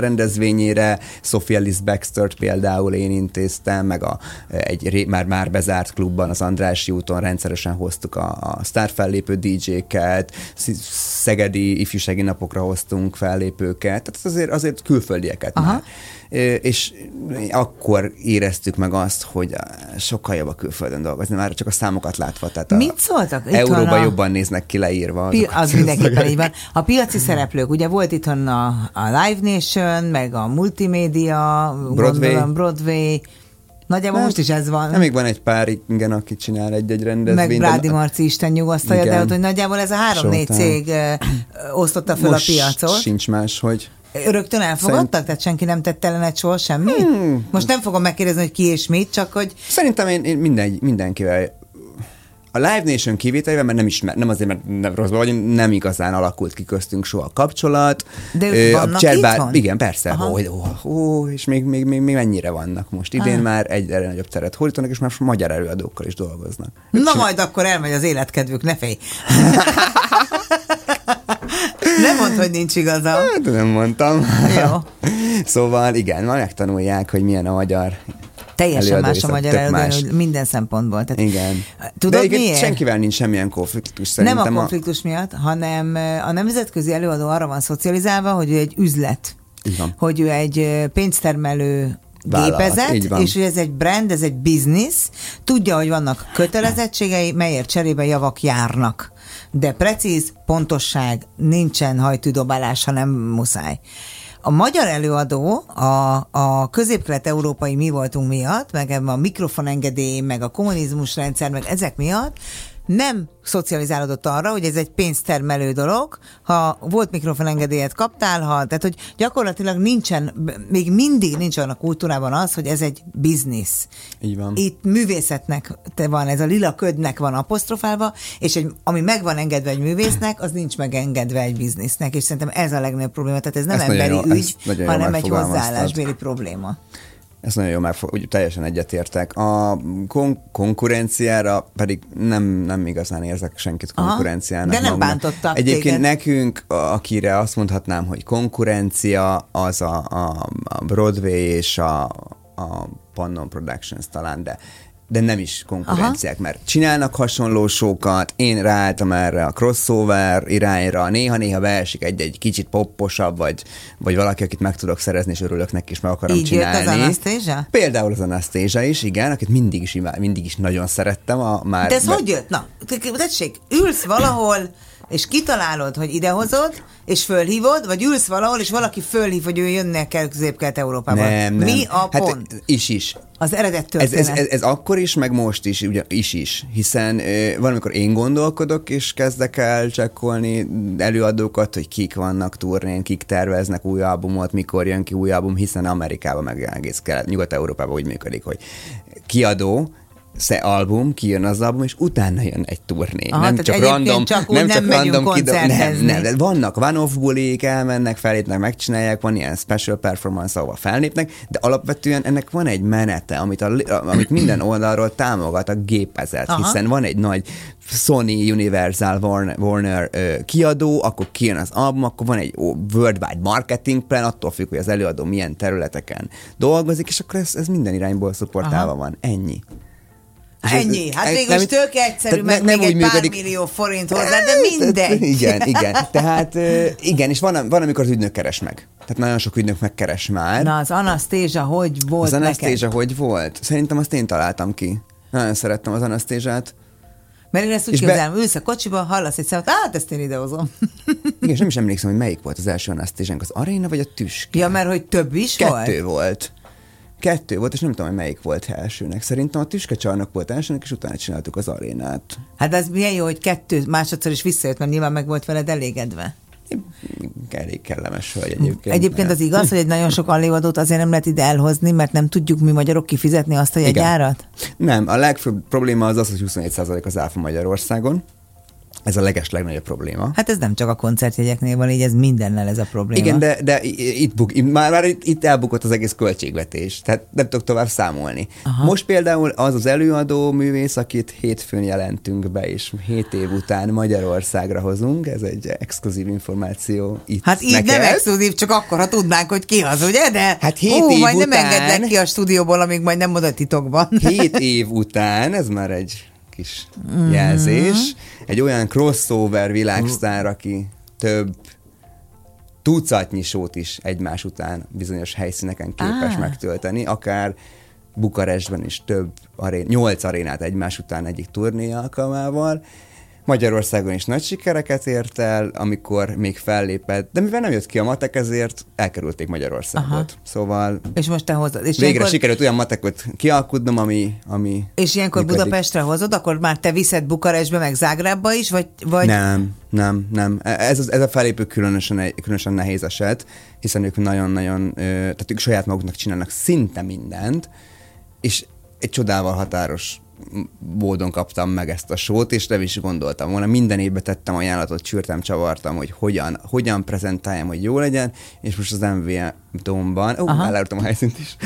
rendezvényére, Sophia Liz Baxtert például én intéztem, meg egy már bezárt klubban, az Andrássy úton rendszeresen hoztuk a sztár fellépő DJ-ket, szegedi ifjúsági napokra hoztunk fellépőket, tehát azért külföldieket aha. már. És akkor éreztük meg azt, hogy sokkal jobb a külföldön dolgozni, már csak a számokat látva. Tehát mit szóltak? Euróban jobban néznek ki leírva. Az mindenképpen így van. A piaci szereplők, ugye volt itthon a Live Nation, meg a Multimédia, Broadway. Nagyjából most is ez van. Még van egy pár, igen, aki csinál egy rendezvényt. Meg Brádi Marci Isten nyugasztalja, de hogy nagyjából ez a 3-4 cég osztotta föl most a piacot. Most sincs más, hogy... Rögtön elfogadtak? Tehát senki nem tett ellenet soha semmi? Most nem fogom megkérdezni, hogy ki és mit, csak hogy... Szerintem én mindenkivel... A Live Nation kivételével, mert nem azért, mert nem rosszban vagyunk, nem igazán alakult ki köztünk soha a kapcsolat. De ők vannak itthon? Igen, persze. És még mennyire vannak most. Idén már egyre nagyobb teret hódítanak, és már magyar előadókkal is dolgoznak. Na majd akkor elmegy az életkedvük, ne félj! Nem mondd, hogy nincs igazam. Hát nem mondtam. Jó. Szóval igen, majd megtanulják, hogy milyen a magyar... Teljesen más a magyar előadó, minden szempontból. Tehát, igen. Tudod miért? Senkivel nincs semmilyen konfliktus szerintem. Nem a konfliktus miatt, hanem a nemzetközi előadó arra van szocializálva, hogy ő egy üzlet. Igen. Hogy ő egy pénztermelő gépezet, és hogy ez egy brand, ez egy business, tudja, hogy vannak kötelezettségei, melyért cserébe javak járnak. De precíz, pontosság, nincsen hajtűdobálás, hanem muszáj. A magyar előadó a közép-kelet-európai mi voltunk miatt, meg a mikrofonengedély, meg a kommunizmus rendszer, meg ezek miatt nem szocializálódott arra, hogy ez egy pénztermelő dolog, ha volt mikrofonengedélyet kaptál, tehát hogy gyakorlatilag nincsen, még mindig nincs olyan a kultúrában az, hogy ez egy biznisz. Így van. Itt művészetnek van, ez a lila ködnek van apostrofálva, és ami meg van engedve egy művésznek, az nincs megengedve egy biznisznek, és szerintem ez a legnagyobb probléma, tehát ez nem ezt emberi jó, ügy, hanem egy hozzáállásbéli probléma. Ezt nagyon jól úgy teljesen egyetértek. A konkurenciára pedig nem igazán érzek senkit konkurenciának. Aha, de nem bántottak egyébként téged. Nekünk, akire azt mondhatnám, hogy konkurencia, az a Broadway és a Pannon Productions talán, de nem is konkurenciák, aha, mert csinálnak hasonló sokat, én ráálltam erre a crossover irányra, néha beesik egy kicsit popposabb, vagy valaki, akit meg tudok szerezni, és örülök neki, és meg akarom így csinálni. Így jött az Anastacia? Például az Anastacia is, igen, akit mindig is nagyon szerettem. De ez hogy jött? Na, tetszik, ülsz valahol, és kitalálod, hogy idehozod, és fölhívod, vagy ülsz valahol, és valaki fölhív, hogy ő jönne Közép-Kelet-Európában. Nem. Mi a pont? Hát is. Az eredet történet. Ez akkor is, meg most is, ugye, is. Hiszen valamikor én gondolkodok, és kezdek el csekkolni előadókat, hogy kik vannak turnén, kik terveznek új albumot, mikor jön ki új album, hiszen Amerikában, meg egész Nyugat-Európában úgy működik, hogy kiadó, album, kijön az album, és utána jön egy turné. Aha, nem csak random, csak nem random nem. Vannak one-off bulik, elmennek, fellépnek, megcsinálják, van ilyen special performance, ahol felnépnek, de alapvetően ennek van egy menete, amit minden oldalról támogat a gépezet, aha, hiszen van egy nagy Sony, Universal, Warner kiadó, akkor kijön az album, akkor van egy worldwide marketing plan, attól függ, hogy az előadó milyen területeken dolgozik, és akkor ez minden irányból szupportálva van. Ennyi. Ennyi, hát végülis tök egyszerű, meg még egy pár millió forint hozzá, de mindegy. Igen, tehát igen, és van amikor az ügynök keres meg. Tehát nagyon sok ügynök megkeres már. Na, az Anastacia hogy volt neked? Az Anastacia hogy volt? Szerintem azt én találtam ki. Nagyon szerettem az Anastasiát. Mert én ezt úgy képzelem, ülsz a kocsiba, hallasz egy szemet, ezt én idehozom. Igen, és nem is emlékszem, hogy melyik volt az első Anastasiánk, az Aréna vagy a Tüske? Ja, mert hogy több is volt? Kettő volt, és nem tudom, hogy melyik volt elsőnek. Szerintem a Tüskecsarnok volt elsőnek, és utána csináltuk az Arénát. Hát ez milyen jó, hogy kettő másodszor is visszajött, mert nyilván meg volt veled elégedve. Elég kellemes vagy egyébként. Egyébként az igaz, hogy egy nagyon sok előadót azért nem lehet ide elhozni, mert nem tudjuk mi magyarok kifizetni azt a jegyárat? Nem, a legfőbb probléma az, hogy 21% az áfa Magyarországon. Ez a legnagyobb probléma. Hát ez nem csak a koncertjegyeknél van, így ez mindennel ez a probléma. Igen, de itt elbukott az egész költségvetés, tehát nem tudok tovább számolni. Aha. Most például az előadó művész, akit hétfőn jelentünk be, és 7 év után Magyarországra hozunk, ez egy exkluzív információ itt. Hát így neked. Nem exkluzív, csak akkor, ha tudnánk, hogy ki az, ugye? De hát 7 év majd után... nem engednek ki a stúdióból, amíg majd nem mondod titokban. 7 év után, ez már egy... kis jelzés. Egy olyan crossover világsztár, aki több tucatnyi sót is egymás után bizonyos helyszíneken képes megtölteni, akár Bukarestben is 8 arénát egymás után egyik turné alkalmával. Magyarországon is nagy sikereket ért el, amikor még fellépett, de mivel nem jött ki a matek, ezért elkerülték Magyarországot. Aha. Szóval és most te hozod. És végre ilyenkor... sikerült olyan matekot kialkudnom, ami és ilyenkor működik. Budapestre hozod, akkor már te viszed Bukarestbe, meg Zágrábba is? Vagy... Nem. Ez a fellépő különösen nehéz eset, hiszen ők nagyon-nagyon, tehát ők saját maguknak csinálnak szinte mindent, és egy csodával határos módon kaptam meg ezt a sót, és nem is gondoltam volna. Minden évben tettem ajánlatot, csürtem, csavartam, hogy hogyan prezentáljam, hogy jó legyen, és most az MVM Dómban, elárultam a helyszínt is,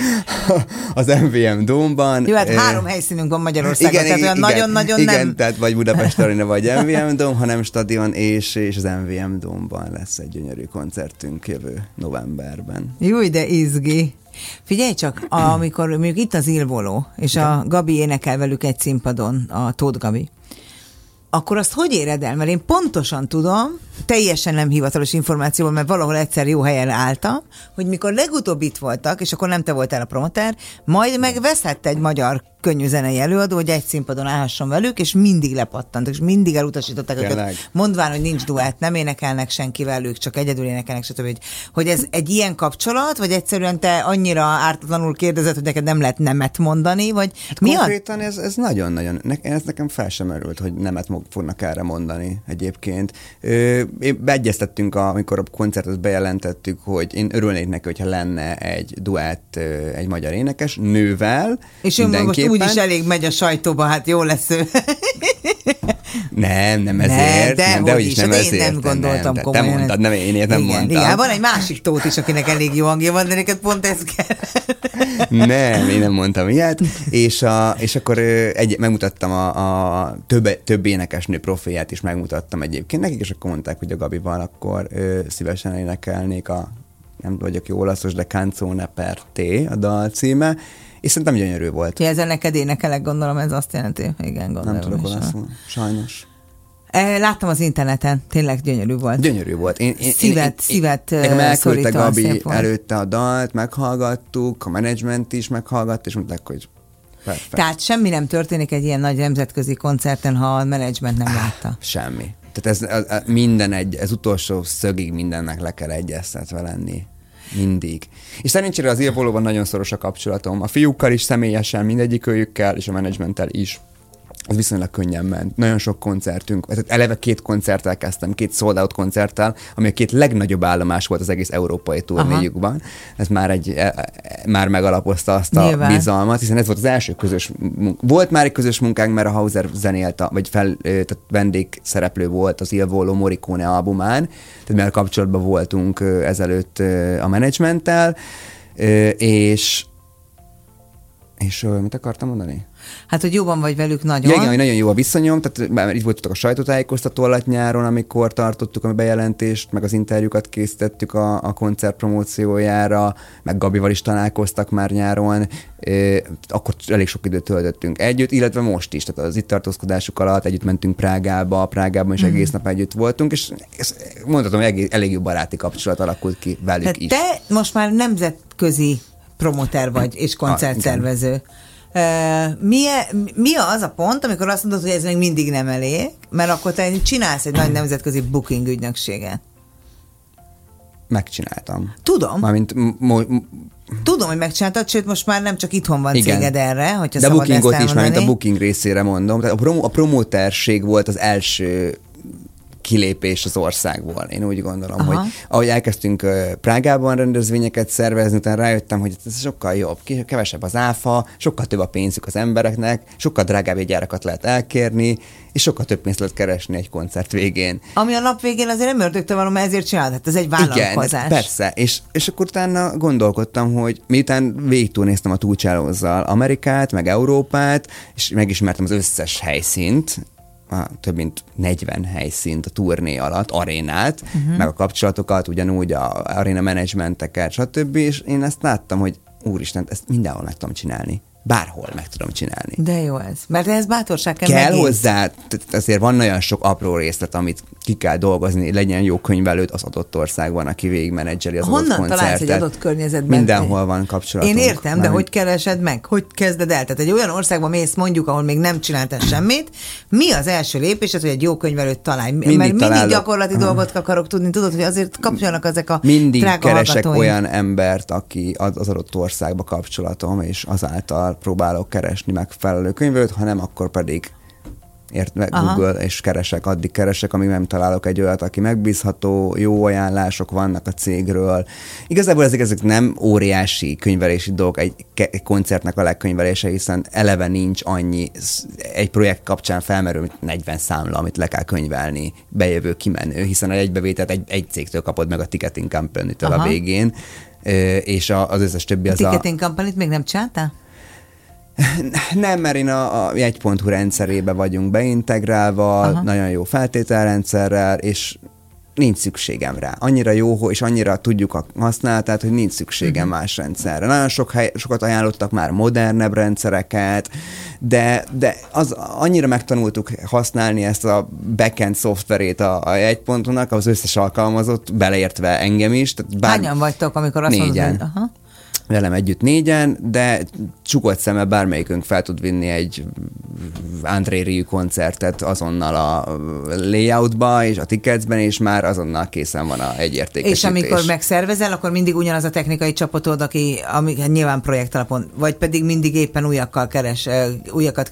az MVM Dómban. Jó, hát 3 helyszínünk van Magyarországon, igen, tehát nagyon-nagyon nem. Igen, tehát vagy Budapest Arena, vagy MVM Dóm, hanem stadion, és az MVM Dómban lesz egy gyönyörű koncertünk jövő novemberben. Júj, de izgi! Figyelj csak, amikor mondjuk itt az Il Volo, és a Gabi énekel velük egy színpadon, a Tóth Gabi, akkor azt hogy éred el? Mert én pontosan tudom, teljesen nem hivatalos információval, mert valahol egyszer jó helyen álltam, hogy mikor legutóbb itt voltak, és akkor nem te voltál a promoter, majd megveszett egy magyar könnyűzenei előadó, hogy egy színpadon állhasson velük, és mindig lepattantak, és mindig elutasították őket, mondván, hogy nincs duett, nem énekelnek senkivel, ők csak egyedül énekelnek, stb. Hogy ez egy ilyen kapcsolat, vagy egyszerűen te annyira ártatlanul kérdezed, hogy neked nem lehet nemet mondani, vagy hát mi konkrétan ad? Ez nagyon-nagyon, ez nekem fel sem erült, hogy nemet fognak erre mondani egyébként. Beegyeztettünk, amikor a koncertet bejelentettük, hogy én örülnék neki, hogyha lenne egy duett egy magyar énekes nővel. És mindenképpen. Most úgyis elég megy a sajtóba, hát jó lesz ő. Nem ezért. Nem, de nem ezért gondoltam komolyan. Te mondtad, nem én nem mondtam. Igen, van egy másik Tóth is, akinek elég jó hangja van, de neked pont ez kell. Nem, én nem mondtam ilyet. És akkor megmutattam a több énekesnő profilját is megmutattam egyébként nekik, és akkor mondták, hogy a Gabival akkor szívesen énekelnék a, nem vagyok jó olaszos, de Canzone per te a dal címe, és szerintem gyönyörű volt. Ja, ezen neked énekelek, gondolom, ez azt jelenti. Igen, gondolom. Nem tudok olaszul, sajnos. Láttam az interneten, tényleg gyönyörű volt. Gyönyörű volt. Szívet szorító. Gabi előtte a dalt, meghallgattuk, a menedzsment is meghallgatt, és mondták, hogy perfekt. Tehát semmi nem történik egy ilyen nagy nemzetközi koncerten, ha a menedzsment nem látta. Semmi. Tehát ez minden ez utolsó szögig mindennek le kell egyeztetve lenni. Mindig. És szerencsére az Il Volóban nagyon szoros a kapcsolatom. A fiúkkal is személyesen, mindegyikőjükkel, és a menedzsmenttel is. Az viszonylag könnyen ment. Nagyon sok koncertünk, tehát eleve 2 koncerttel kezdtem, 2 sold out koncerttel, ami a 2 legnagyobb állomás volt az egész európai turnéjukban. Ez már már megalapozta azt a bizalmat, hiszen ez volt az első közös volt már egy közös munkánk, mert a Hauser zenélt, vagy tehát vendégszereplő volt az Il Volo Morricone albumán, tehát már kapcsolatban voltunk ezelőtt a menedzsmenttel, és mit akartam mondani? Hát, hogy jóban vagy velük nagyon. Ja, igen, nagyon jó a viszonyom, tehát itt voltatok a sajtótájékoztató alatt nyáron, amikor tartottuk a bejelentést, meg az interjúkat készítettük a koncert promóciójára, meg Gabival is találkoztak már nyáron, akkor elég sok időt töltöttünk együtt, illetve most is, tehát az itt tartózkodásuk alatt együtt mentünk Prágában is egész nap együtt voltunk, és mondhatom, hogy elég jó baráti kapcsolat alakult ki velük hát is. Te most már nemzetközi promoter vagy, és koncertszervező. Mi az a pont, amikor azt mondod, hogy ez még mindig nem elég, mert akkor te csinálsz egy nagy nemzetközi booking ügynökséget? Megcsináltam. Tudom. Tudom, hogy megcsináltad, sőt, most már nem csak itthon van céged erre, hogyha szabad ezt elmondani. De bookingot is, mert a booking részére mondom. Tehát a promóterség volt az első kilépés az országból. Én úgy gondolom, hogy ahogy elkezdtünk Prágában rendezvényeket szervezni, utána rájöttem, hogy ez sokkal jobb, kevesebb az áfa, sokkal több a pénzük az embereknek, sokkal drágább jegyárakat lehet elkérni, és sokkal több pénzt lehet keresni egy koncert végén. Ami a nap végén azért nem ördögtől való, mert ezért csinálod, hát ez egy vállalkozás. Igen, persze. És akkor utána gondolkodtam, hogy miután végigturnéztem a 2Cellossal Amerikát, meg Európát, és megismertem az összes helyszínt, több mint 40 helyszínt a turné alatt, arénát, meg a kapcsolatokat, ugyanúgy a aréna menedzsmenteket, stb. És én ezt láttam, hogy úristen, ezt mindenhol meg tudom csinálni. Bárhol meg tudom csinálni. De jó ez. Mert ez bátorság kell hozzá. Azért van nagyon sok apró részlet, amit ki kell dolgozni, legyen jó könyvelőd az adott országban, aki végigmenedzseli az adott koncertet. Honnan találsz egy adott környezetben? Mindenhol van kapcsolatunk. Én értem, de hogy keresed meg? Hogy kezded el? Tehát egy olyan országban mész, mondjuk, ahol még nem csináltál semmit, mi az első lépésed, hogy egy jó könyvelőt találj? Mindig gyakorlati dolgot akarok tudni, tudod, hogy azért kapcsolnak ezek a mindig keresek olyan embert, aki az adott országba kapcsolatom, és azáltal próbálok keresni megfelelő könyvelőt, ha nem, akkor pedig Google, és addig keresek, amíg nem találok egy olyat, aki megbízható, jó ajánlások vannak a cégről. Igazából ezek nem óriási könyvelési dolgok, egy koncertnek a legkönyvelése, hiszen eleve nincs annyi, egy projekt kapcsán felmerül 40 számla, amit le kell könyvelni, bejövő, kimenő, hiszen a jegybevételt egy cégtől kapod meg, a ticketing company-től a végén, és az összes többi az a... Ticketing company-t még nem csináltál? Nem, mert én a jegy.hu rendszerébe vagyunk beintegrálva, nagyon jó feltételrendszerrel, és nincs szükségem rá. Annyira jó, és annyira tudjuk a használatát, hogy nincs szükségem más rendszerre. Nagyon sokat ajánlottak már modernebb rendszereket, de az, annyira megtanultuk használni ezt a backend szoftverét a jegypontonak, az összes alkalmazott, beleértve engem is. Tehát hányan vagytok, amikor azt négyen. Mondod, hogy... Aha. Velem együtt négyen, de csukott szemmel bármelyikünk fel tud vinni egy André Rieu koncertet azonnal a layoutba és a ticketsben, és már azonnal készen van egy értékesítés. És amikor megszervezel, akkor mindig ugyanaz a technikai csapatod, ami nyilván projekt alapon, vagy pedig mindig éppen újakat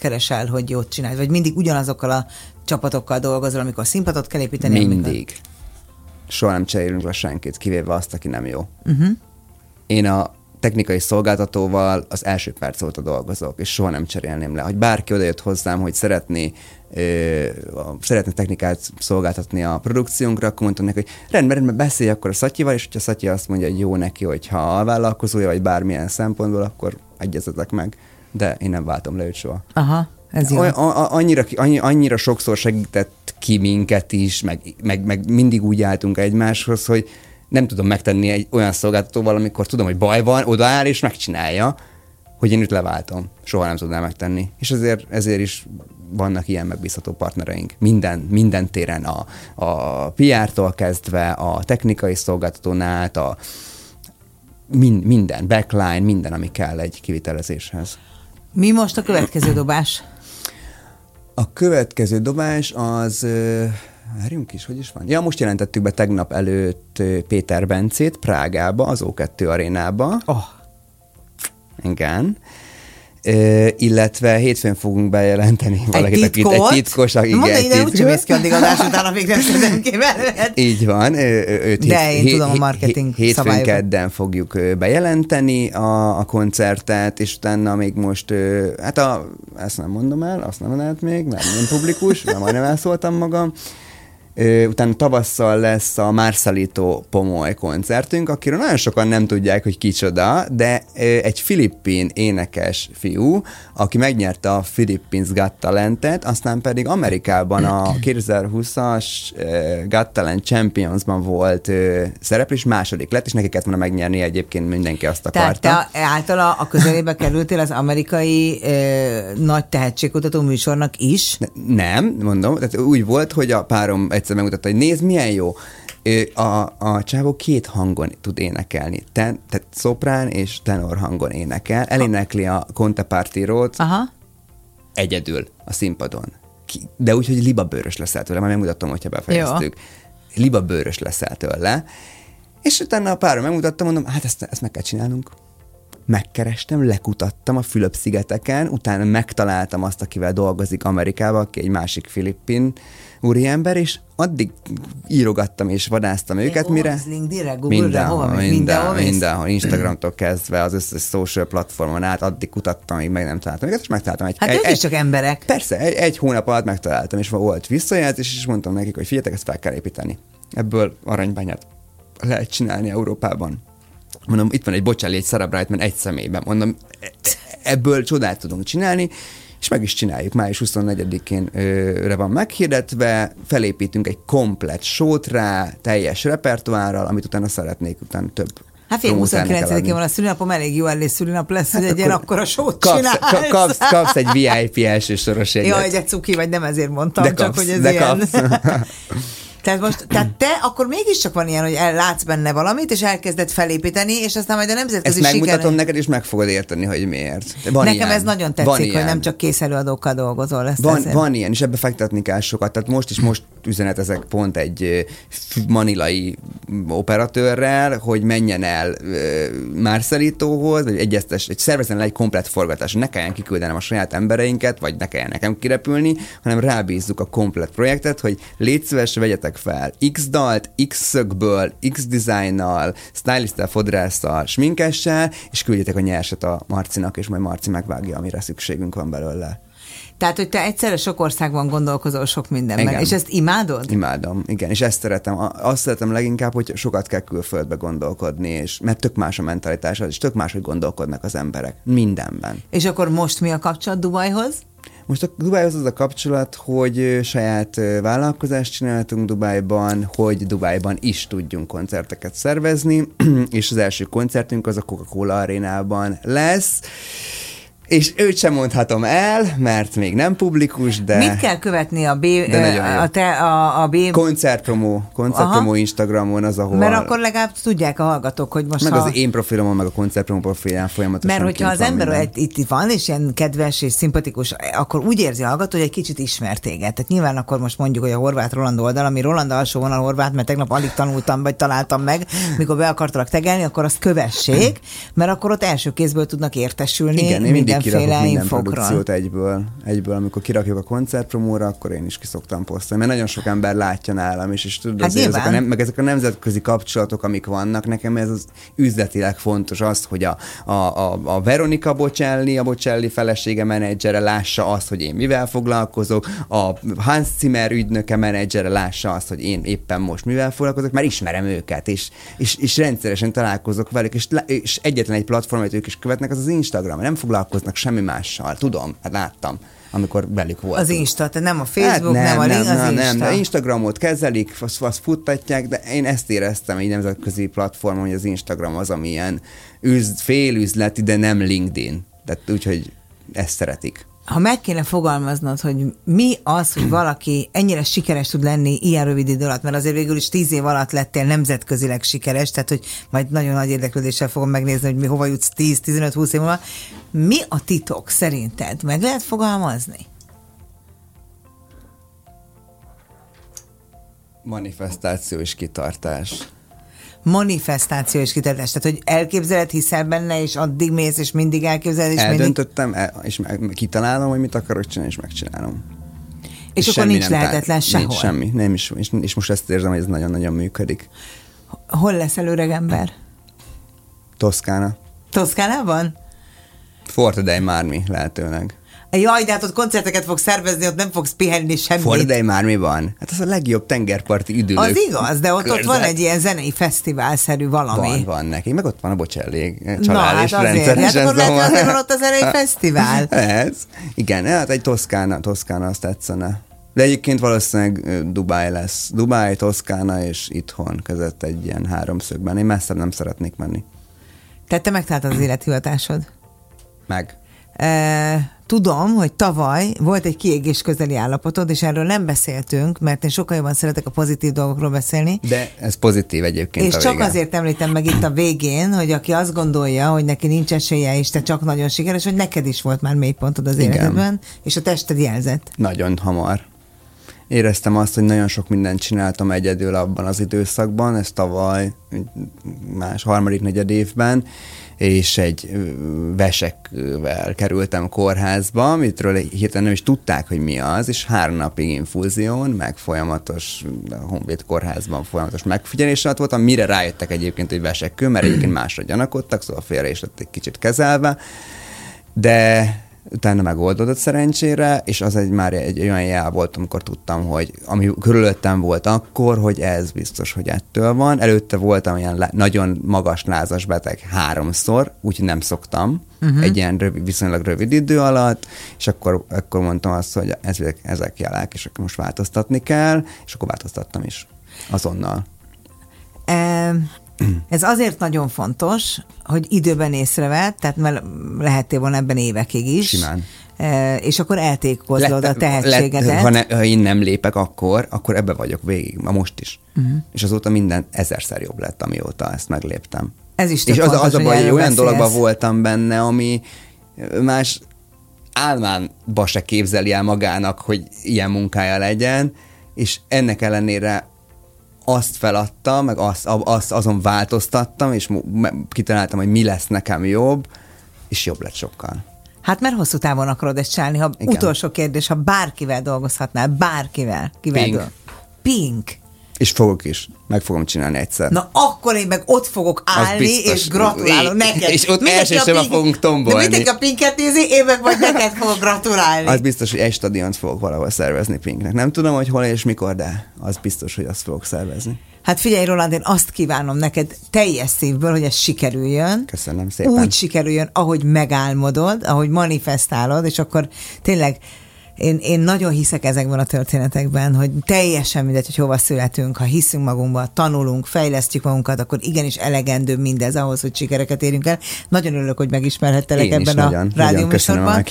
keresel, hogy jót csinálj, vagy mindig ugyanazokkal a csapatokkal dolgozol, amikor színpadot kell építeni? Mindig. Soha nem cserélünk le senkit, kivéve azt, aki nem jó. Uh-huh. Én a technikai szolgáltatóval az első perc óta dolgozok, és soha nem cserélném le. Hogy bárki odajött hozzám, hogy szeretne technikát szolgáltatni a produkciónkra, akkor mondtam neki, hogy rendben, beszélj akkor a Szatyival, és hogyha Szatyi azt mondja, hogy jó neki, hogyha a vállalkozója, vagy bármilyen szempontból, akkor egyezetek meg. De én nem váltom le őt soha. Aha, ez jó. Annyira sokszor segített ki minket is, meg mindig úgy álltunk egymáshoz, hogy nem tudom megtenni egy olyan szolgáltatóval, amikor tudom, hogy baj van, odaáll és megcsinálja, hogy én őt leváltom. Soha nem tudnám megtenni. És ezért is vannak ilyen megbízható partnereink. Minden téren, a PR-tól kezdve, a technikai szolgáltatónál, minden, backline, minden, ami kell egy kivitelezéshez. Mi most a következő dobás? A következő dobás az... Várjunk is, hogy is van? Ja, most jelentettük be tegnap előtt Péter Bencét Prágába, az O2 arénába. Oh. Igen. Illetve hétfőn fogunk bejelenteni valakit, akit egy titkos, aki igen, titkos. Mondd, úgysem mész ki addig adás után, amíg nem tudom ki veled. Így van. De én tudom a marketing szabályokon. Hétfőn kedden fogjuk bejelenteni a koncertet, és utána még most, hát ezt nem mondom el, azt nem lehet még, mert nem publikus, mert majdnem elszóltam magam. Utána tavasszal lesz a Marcelito Pomoy koncertünk, akiről nagyon sokan nem tudják, hogy kicsoda, de egy filippin énekes fiú, aki megnyerte a Philippines Got Talentet, aztán pedig Amerikában a 2020-as Got Talent Championsban volt szereplés, második lett, és neki kellett volna megnyerni, egyébként mindenki azt akarta. Tehát te általa a közelébe kerültél az amerikai nagy tehetségkutató műsornak is? Nem, mondom, tehát úgy volt, hogy a párom egyszer megmutatta, hogy nézd, milyen jó. A csávó két hangon tud énekelni. Tehát szoprán és tenor hangon énekel. Elénekli a Contapártírót egyedül a színpadon. De úgy, hogy libabőrös leszel tőle. Már megmutatom, hogyha befejeztük. Jó. Libabőrös leszel tőle. És utána a párom megmutattam, mondom, hát ezt meg kell csinálnunk. Megkerestem, lekutattam a Fülöp-szigeteken, utána megtaláltam azt, akivel dolgozik Amerikában, aki egy másik filippin úriember, és addig írogattam és vadáztam őket, mire... Mindenhol, Instagramtól kezdve az összes social platformon át, addig kutattam, még meg nem találtam őket, és megtaláltam egy... Hát ők is csak emberek. Persze, egy hónap alatt megtaláltam, és volt visszajelzés, és mondtam nekik, hogy figyeljetek, ezt fel kell építeni. Ebből aranybányát lehet csinálni Európában. Mondom, itt van egy Bocelli, egy Sarah Brightman egy személyben. Mondom, ebből csodát tudunk csinálni, és meg is csináljuk. Május 24-énre van meghirdetve, felépítünk egy komplett showt rá, teljes repertoárral, amit utána szeretnék utána több. Hát fél 29-én van a szülinapom, elég jó elé szülinap lesz, hogy egy ilyen akkora showt csinálsz. Kapsz egy VIP első soros jegyet. Jaj, de cuki vagy, nem ezért mondtam, de csak kapsz, hogy ez ilyen. Tehát te akkor mégiscsak van ilyen, hogy látsz benne valamit, és elkezded felépíteni, és aztán majd a nemzetközi sikerül. Ezt megmutatom neked, és meg fogod érteni, hogy miért. Van nekem ilyen. Ez nagyon tetszik, van hogy ilyen. Nem csak kézelőadókkal dolgozol. Van ilyen, és ebbe fektetni kell sokat. Tehát most üzenetezek pont egy manilai operatőrrel, hogy menjen el Marcelitóhoz, vagy szervezzen le egy komplett forgatás. Ne kelljen kiküldenem a saját embereinket, vagy ne kelljen nekem kirepülni, hanem rábízzuk a komplett projektet, hogy légy szíves, vegyetek fel X dalt, X szögből, X dizájnnal, stylisttel, fodrásszal, sminkessel, és küldjetek a nyerset a Marcinak, és majd Marci megvágja, amire szükségünk van belőle. Tehát, hogy te egyszerre sok országban gondolkozol sok mindenben, igen. És ezt imádod? Imádom, igen, és ezt szeretem. Azt szeretem leginkább, hogy sokat kell külföldbe gondolkodni, mert tök más a mentalitás, és tök más, hogy gondolkodnak az emberek. Mindenben. És akkor most mi a kapcsolat Dubajhoz? Most a Dubájhoz az a kapcsolat, hogy saját vállalkozást csináltunk Dubájban, hogy Dubájban is tudjunk koncerteket szervezni, és az első koncertünk az a Coca-Cola arénában lesz. És őt sem mondhatom el, mert még nem publikus, de... Mit kell követni Koncertpromó Instagramon az, ahol... Mert akkor legalább tudják a hallgatók, hogy most... Meg az én profilomon, meg a Koncertpromó profilján folyamatosan. Mert hogyha az ember itt van, és ilyen kedves és szimpatikus, akkor úgy érzi a hallgató, hogy egy kicsit ismer téged. Tehát nyilván akkor most mondjuk, hogy a Horváth Roland oldal, ami Roland alsó vonal Horváth, mert tegnap alig tanultam, vagy találtam meg, mikor be akartalak tegelni, akkor azt kövessék, mert akkor ott első kézből tudnak értesülni. Igen, mindig kirakok minden produkciót egyből. Amikor kirakjuk a koncertpromóra, akkor én is kiszoktam posztolni, mert nagyon sok ember látja nálam is, és tudod, azért ezek a nemzetközi kapcsolatok, amik vannak, nekem ez az üzletileg fontos az, hogy a Veronika Bocelli, a Bocelli felesége menedzsere lássa azt, hogy én mivel foglalkozok, a Hans Zimmer ügynöke menedzsere lássa azt, hogy én éppen most mivel foglalkozok, mert ismerem őket, és rendszeresen találkozok velük, és egyetlen egy platform, amit ők is követnek, az az Instagram, nem foglalkoznak semmi mással. Tudom, hát láttam, amikor velük voltunk. Az Insta, nem a Facebook, hát nem, az Instagramot kezelik, azt futtatják, de én ezt éreztem egy nemzetközi platformon, hogy az Instagram az, ami ilyen félüzleti, de nem LinkedIn. Tehát úgyhogy ezt szeretik. Ha meg kéne fogalmaznod, hogy mi az, hogy valaki ennyire sikeres tud lenni ilyen rövid idő alatt, mert azért végül is 10 év alatt lettél nemzetközileg sikeres, tehát hogy majd nagyon nagy érdeklődéssel fogom megnézni, hogy mi hova jutsz 10-15-20 év múlva. Mi a titok szerinted? Meg lehet fogalmazni? Manifestáció és kitartás. Manifestáció és kitartás. Tehát, hogy elképzeled, hiszel benne, és addig mész, és mindig elképzeled, és Eldöntöttem, és kitalálom, hogy mit akarok csinálni, és megcsinálom. És akkor nincs lehetetlen sehol. Nincs semmi, nem is. És most ezt érzem, hogy ez nagyon-nagyon működik. Hol leszel öreg ember? Toszkána. Toszkánában? Fortadei Mármi, lehetőleg. Jaj, de hát ott koncerteket fogsz szervezni, ott nem fogsz pihenni semmit. Forday már mi van? Hát az a legjobb tengerparti üdülő. Az igaz, de ott van egy ilyen zenei fesztiválszerű valami. Van neki, meg ott van a Bocelli család, és hát rendszeresen. Hát akkor lehet, hogy ott a zenei fesztivál. Ez. Igen, hát egy Toszkána azt tetszene. De egyébként valószínűleg Dubai lesz. Dubai, Toszkána és itthon között egy ilyen háromszögben. Én messzebb nem szeretnék menni. Tehát te megtaláltad az élethivatásod? Meg. Tudom, hogy tavaly volt egy kiégés közeli állapotod, és erről nem beszéltünk, mert én sokkal jobban szeretek a pozitív dolgokról beszélni. De ez pozitív egyébként. És csak azért említem meg itt a végén, hogy aki azt gondolja, hogy neki nincs esélye, és te csak nagyon sikeres, hogy neked is volt már mélypontod az életedben, és a tested jelzett. Nagyon hamar. Éreztem azt, hogy nagyon sok mindent csináltam egyedül abban az időszakban, ez tavaly, harmadik-negyed évben, és egy vesekvel kerültem kórházba, amitről hirtelen nem is tudták, hogy mi az, és 3 napig infúzión, meg folyamatos Honvéd kórházban folyamatos megfigyelés alatt voltam, mire rájöttek egyébként, hogy vesekkő, mert egyébként másra gyanakodtak, szóval félre is lett egy kicsit kezelve, de... utána megoldódott szerencsére, és az már egy olyan jel volt, amikor tudtam, hogy ami körülöttem volt akkor, hogy ez biztos, hogy ettől van. Előtte voltam ilyen nagyon magas lázas beteg 3-szor, úgyhogy nem szoktam egy ilyen viszonylag rövid idő alatt, és akkor mondtam azt, hogy ezek jelek, és akkor most változtatni kell, és akkor változtattam is azonnal. Ez azért nagyon fontos, hogy időben észrevett, tehát mert lehettél volna ebben évekig is. Simán. És akkor eltékozod a tehetségedet. Ha én nem lépek, akkor ebbe vagyok végig, ma most is. És azóta minden 1000-szer jobb lett, amióta ezt megléptem. Ez is tök fontos, az a baj, hogy olyan dologban voltam benne, ami más álmánba se képzeli el magának, hogy ilyen munkája legyen, és ennek ellenére azt feladtam, meg azon változtattam, és kitaláltam, hogy mi lesz nekem jobb, és jobb lett sokkal. Hát mert hosszú távon akarod ezt csinálni. Igen. Utolsó kérdés, ha bárkivel dolgozhatnál, kivel Pink. Pink. És fogok is. Meg fogom csinálni egyszer. Na akkor én meg ott fogok állni, és gratulálok neked. És ott elsősorban fogunk tombolni. De mindenki a Pinket nézi, én meg majd neked fogok gratulálni. Az biztos, hogy egy stadiont fogok valahol szervezni Pinknek. Nem tudom, hogy hol és mikor, de az biztos, hogy azt fogok szervezni. Hát figyelj, Roland, én azt kívánom neked teljes szívből, hogy ez sikerüljön. Köszönöm szépen. Úgy sikerüljön, ahogy megálmodod, ahogy manifestálod, és akkor tényleg Én nagyon hiszek ezekben a történetekben, hogy teljesen mindegy, hogy hova születünk, ha hiszünk magunkban, tanulunk, fejlesztjük magunkat, akkor igenis elegendőbb mindez ahhoz, hogy sikereket érjünk el. Nagyon örülök, hogy megismerhettelek ebben a rádióműsorban.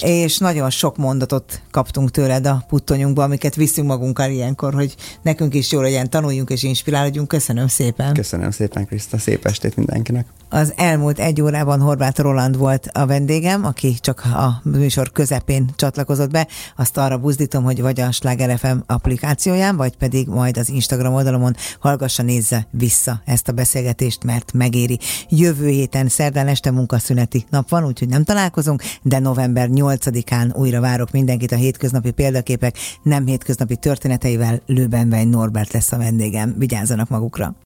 És nagyon sok mondatot kaptunk tőled a puttonyunkba, amiket viszünk magunkkal ilyenkor, hogy nekünk is jó legyen, tanuljunk és inspirálódjunk. Köszönöm szépen. Köszönöm szépen, Kriszta. Szép estét mindenkinek. Az elmúlt egy órában Horváth Roland volt a vendégem, aki csak a műsor közepén csatlakozott be. Azt arra buzdítom, hogy vagy a Sláger FM applikációján, vagy pedig majd az Instagram oldalomon hallgassa, nézze vissza ezt a beszélgetést, mert megéri. Jövő héten szerdán este munkaszüneti nap van, úgyhogy nem találkozunk, de november 8-án újra várok mindenkit a hétköznapi példaképek nem hétköznapi történeteivel. Lőbenvegy Norbert lesz a vendégem. Vigyázzanak magukra!